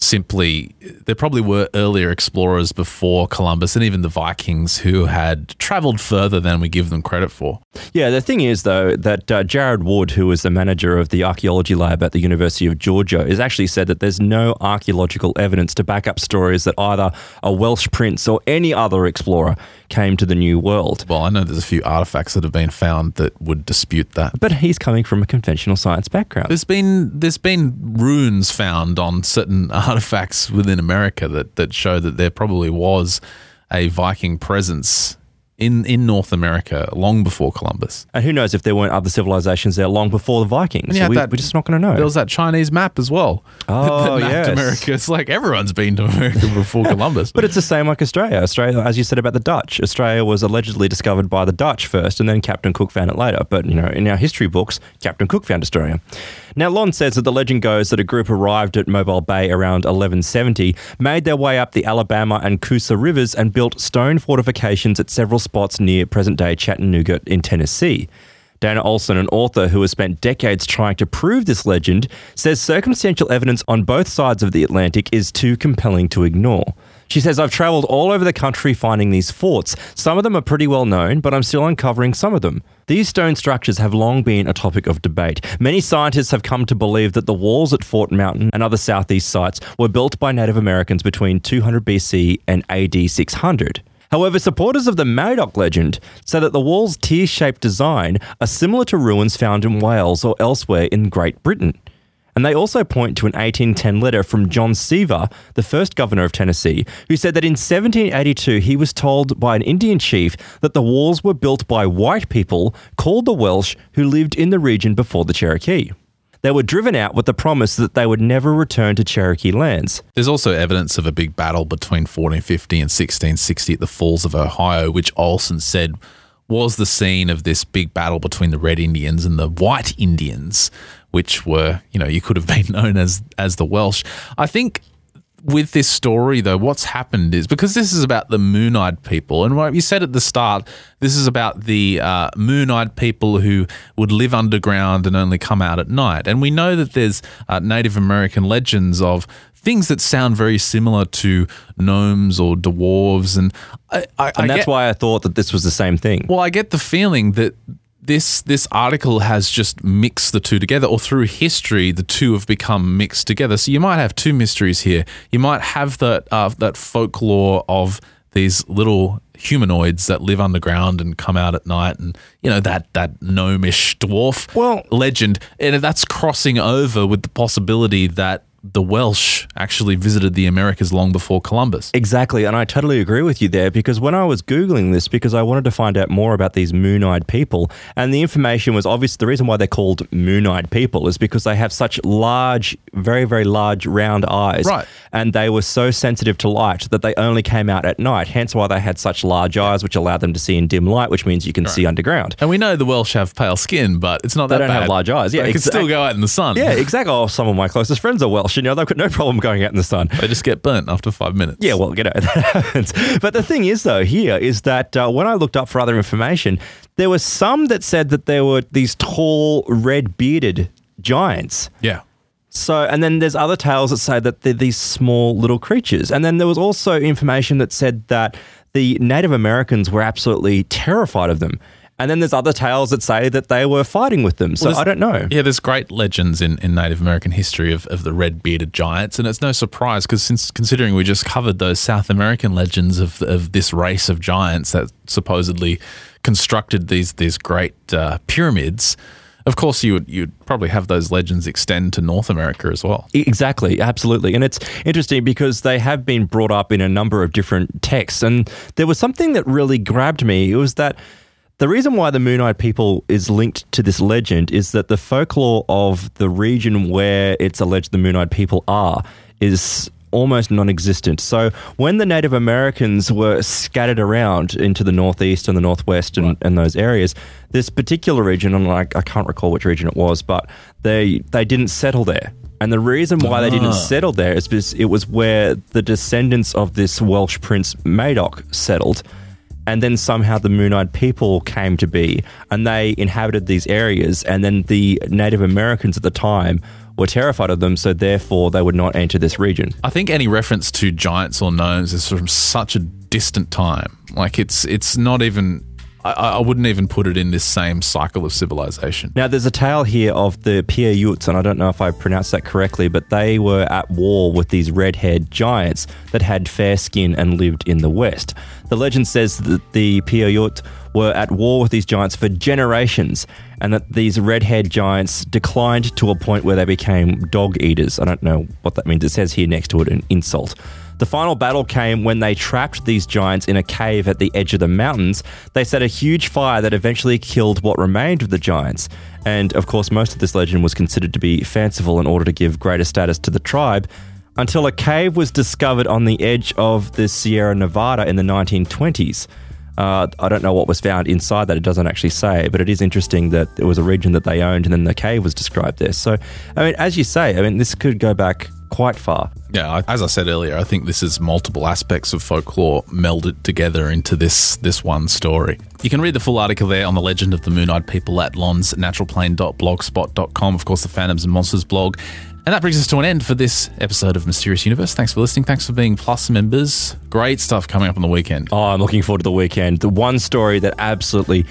simply there probably were earlier explorers before Columbus and even the Vikings who had travelled further than we give them credit for. Yeah, the thing is, though, that uh, Jared Wood, who is the manager of the archaeology lab at the University of Georgia, has actually said that there's no archaeological evidence to back up stories that either a Welsh prince or any other explorer came to the New World. Well, I know there's a few artefacts that have been found that would dispute that. But he's coming from a conventional science background. There's been there's been runes found on certain artifacts within America that, that show that there probably was a Viking presence in, in North America long before Columbus. And who knows if there weren't other civilizations there long before the Vikings. Yeah, so we, that, we're just not going to know. There was that Chinese map as well. Oh, that mapped yes. America. It's like everyone's been to America before Columbus. But it's the same like Australia. Australia, as you said about the Dutch, Australia was allegedly discovered by the Dutch first and then Captain Cook found it later. But, you know, in our history books, Captain Cook found Australia. Now, Lon says that the legend goes that a group arrived at Mobile Bay around eleven seventy, made their way up the Alabama and Coosa rivers and built stone fortifications at several spots near present-day Chattanooga in Tennessee. Dana Olson, an author who has spent decades trying to prove this legend, says circumstantial evidence on both sides of the Atlantic is too compelling to ignore. She says, I've travelled all over the country finding these forts. Some of them are pretty well known, but I'm still uncovering some of them. These stone structures have long been a topic of debate. Many scientists have come to believe that the walls at Fort Mountain and other southeast sites were built by Native Americans between two hundred B C and A D six hundred. However, supporters of the Madoc legend say that the wall's tear-shaped design are similar to ruins found in Wales or elsewhere in Great Britain. And they also point to an eighteen ten letter from John Seaver, the first governor of Tennessee, who said that in seventeen eighty-two he was told by an Indian chief that the walls were built by white people called the Welsh who lived in the region before the Cherokee. They were driven out with the promise that they would never return to Cherokee lands. There's also evidence of a big battle between fourteen fifty and sixteen sixty at the Falls of Ohio, which Olson said was the scene of this big battle between the Red Indians and the White Indians, which were, you know, you could have been known as as the Welsh. I think with this story, though, what's happened is, because this is about the moon-eyed people, and what you said at the start, this is about the uh, moon-eyed people who would live underground and only come out at night. And we know that there's uh, Native American legends of things that sound very similar to gnomes or dwarves. And I, I, and I that's get, why I thought that this was the same thing. Well, I get the feeling that This this article has just mixed the two together, or through history, the two have become mixed together. So you might have two mysteries here. You might have that uh, that folklore of these little humanoids that live underground and come out at night, and you know that that gnomish dwarf well, legend, and that's crossing over with the possibility that the Welsh actually visited the Americas long before Columbus. Exactly, and I totally agree with you there, because when I was Googling this, because I wanted to find out more about these moon-eyed people, and the information was obvious. The reason why they're called moon-eyed people is because they have such large, very, very large round eyes. Right. And they were so sensitive to light that they only came out at night, hence why they had such large eyes, which allowed them to see in dim light, which means you can right. see underground. And we know the Welsh have pale skin, but it's not they that bad. They don't have large eyes. Yeah, They exa- can still go out in the sun. Yeah, exactly. Oh, some of my closest friends are Welsh. You know, they've got no problem going out in the sun. They just get burnt after five minutes. Yeah, well, you know, that happens. But the thing is, though, here is that uh, when I looked up for other information, there were some that said that there were these tall, red-bearded giants. Yeah. So, and then there's other tales that say that they're these small little creatures. And then there was also information that said that the Native Americans were absolutely terrified of them. And then there's other tales that say that they were fighting with them. So well, I don't know. Yeah, there's great legends in, in Native American history of, of the red-bearded giants. And it's no surprise because since considering we just covered those South American legends of of this race of giants that supposedly constructed these these great uh, pyramids, of course, you would you'd probably have those legends extend to North America as well. Exactly, absolutely. And it's interesting because they have been brought up in a number of different texts. And there was something that really grabbed me. It was that the reason why the Moon-Eyed People is linked to this legend is that the folklore of the region where it's alleged the Moon-Eyed People are is almost non-existent. So when the Native Americans were scattered around into the northeast and the northwest and, right. and those areas, this particular region, and I, I can't recall which region it was, but they they didn't settle there. And the reason why ah. they didn't settle there is because it was where the descendants of this Welsh Prince Madoc settled. And then somehow the Moon-Eyed People came to be, and they inhabited these areas. And then the Native Americans at the time were terrified of them, so therefore they would not enter this region. I think any reference to giants or gnomes is from such a distant time. Like it's it's not even. I, I wouldn't even put it in this same cycle of civilization. Now, there's a tale here of the Piaiutes, and I don't know if I pronounced that correctly, but they were at war with these red-haired giants that had fair skin and lived in the West. The legend says that the Piaiute were at war with these giants for generations, and that these red-haired giants declined to a point where they became dog eaters. I don't know what that means. It says here next to it an insult. The final battle came when they trapped these giants in a cave at the edge of the mountains. They set a huge fire that eventually killed what remained of the giants. And, of course, most of this legend was considered to be fanciful in order to give greater status to the tribe, until a cave was discovered on the edge of the Sierra Nevada in the nineteen twenties. Uh, I don't know what was found inside that. It doesn't actually say, but it is interesting that it was a region that they owned and then the cave was described there. So, I mean, as you say, I mean, this could go back quite far. Yeah, as I said earlier, I think this is multiple aspects of folklore melded together into this this one story. You can read the full article there on the legend of the Moon-Eyed People at lons natural plain dot blogspot dot com, of course, the Phantoms and Monsters blog. And that brings us to an end for this episode of Mysterious Universe. Thanks for listening. Thanks for being Plus members. Great stuff coming up on the weekend. Oh, I'm looking forward to the weekend. The one story that absolutely,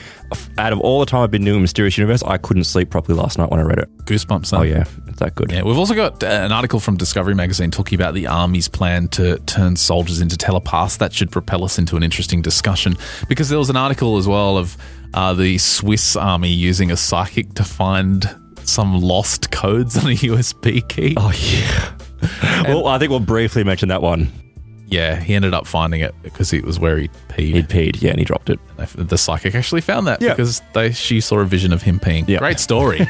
out of all the time I've been doing Mysterious Universe, I couldn't sleep properly last night when I read it. Goosebumps, huh? Oh, yeah. It's that good. Yeah, we've also got an article from Discovery Magazine talking about the Army's plan to turn soldiers into telepaths. That should propel us into an interesting discussion, because there was an article as well of uh, the Swiss Army using a psychic to find some lost codes on a U S B key. Oh, yeah. Well, I think we'll briefly mention that one. Yeah, he ended up finding it because it was where he peed. He peed, yeah, and he dropped it. And the psychic actually found that yep. because they she saw a vision of him peeing. Yep. Great story.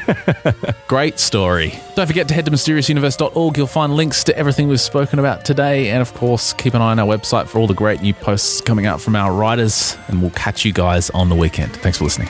Great story. Don't forget to head to mysterious universe dot org. You'll find links to everything we've spoken about today. And, of course, keep an eye on our website for all the great new posts coming out from our writers. And we'll catch you guys on the weekend. Thanks for listening.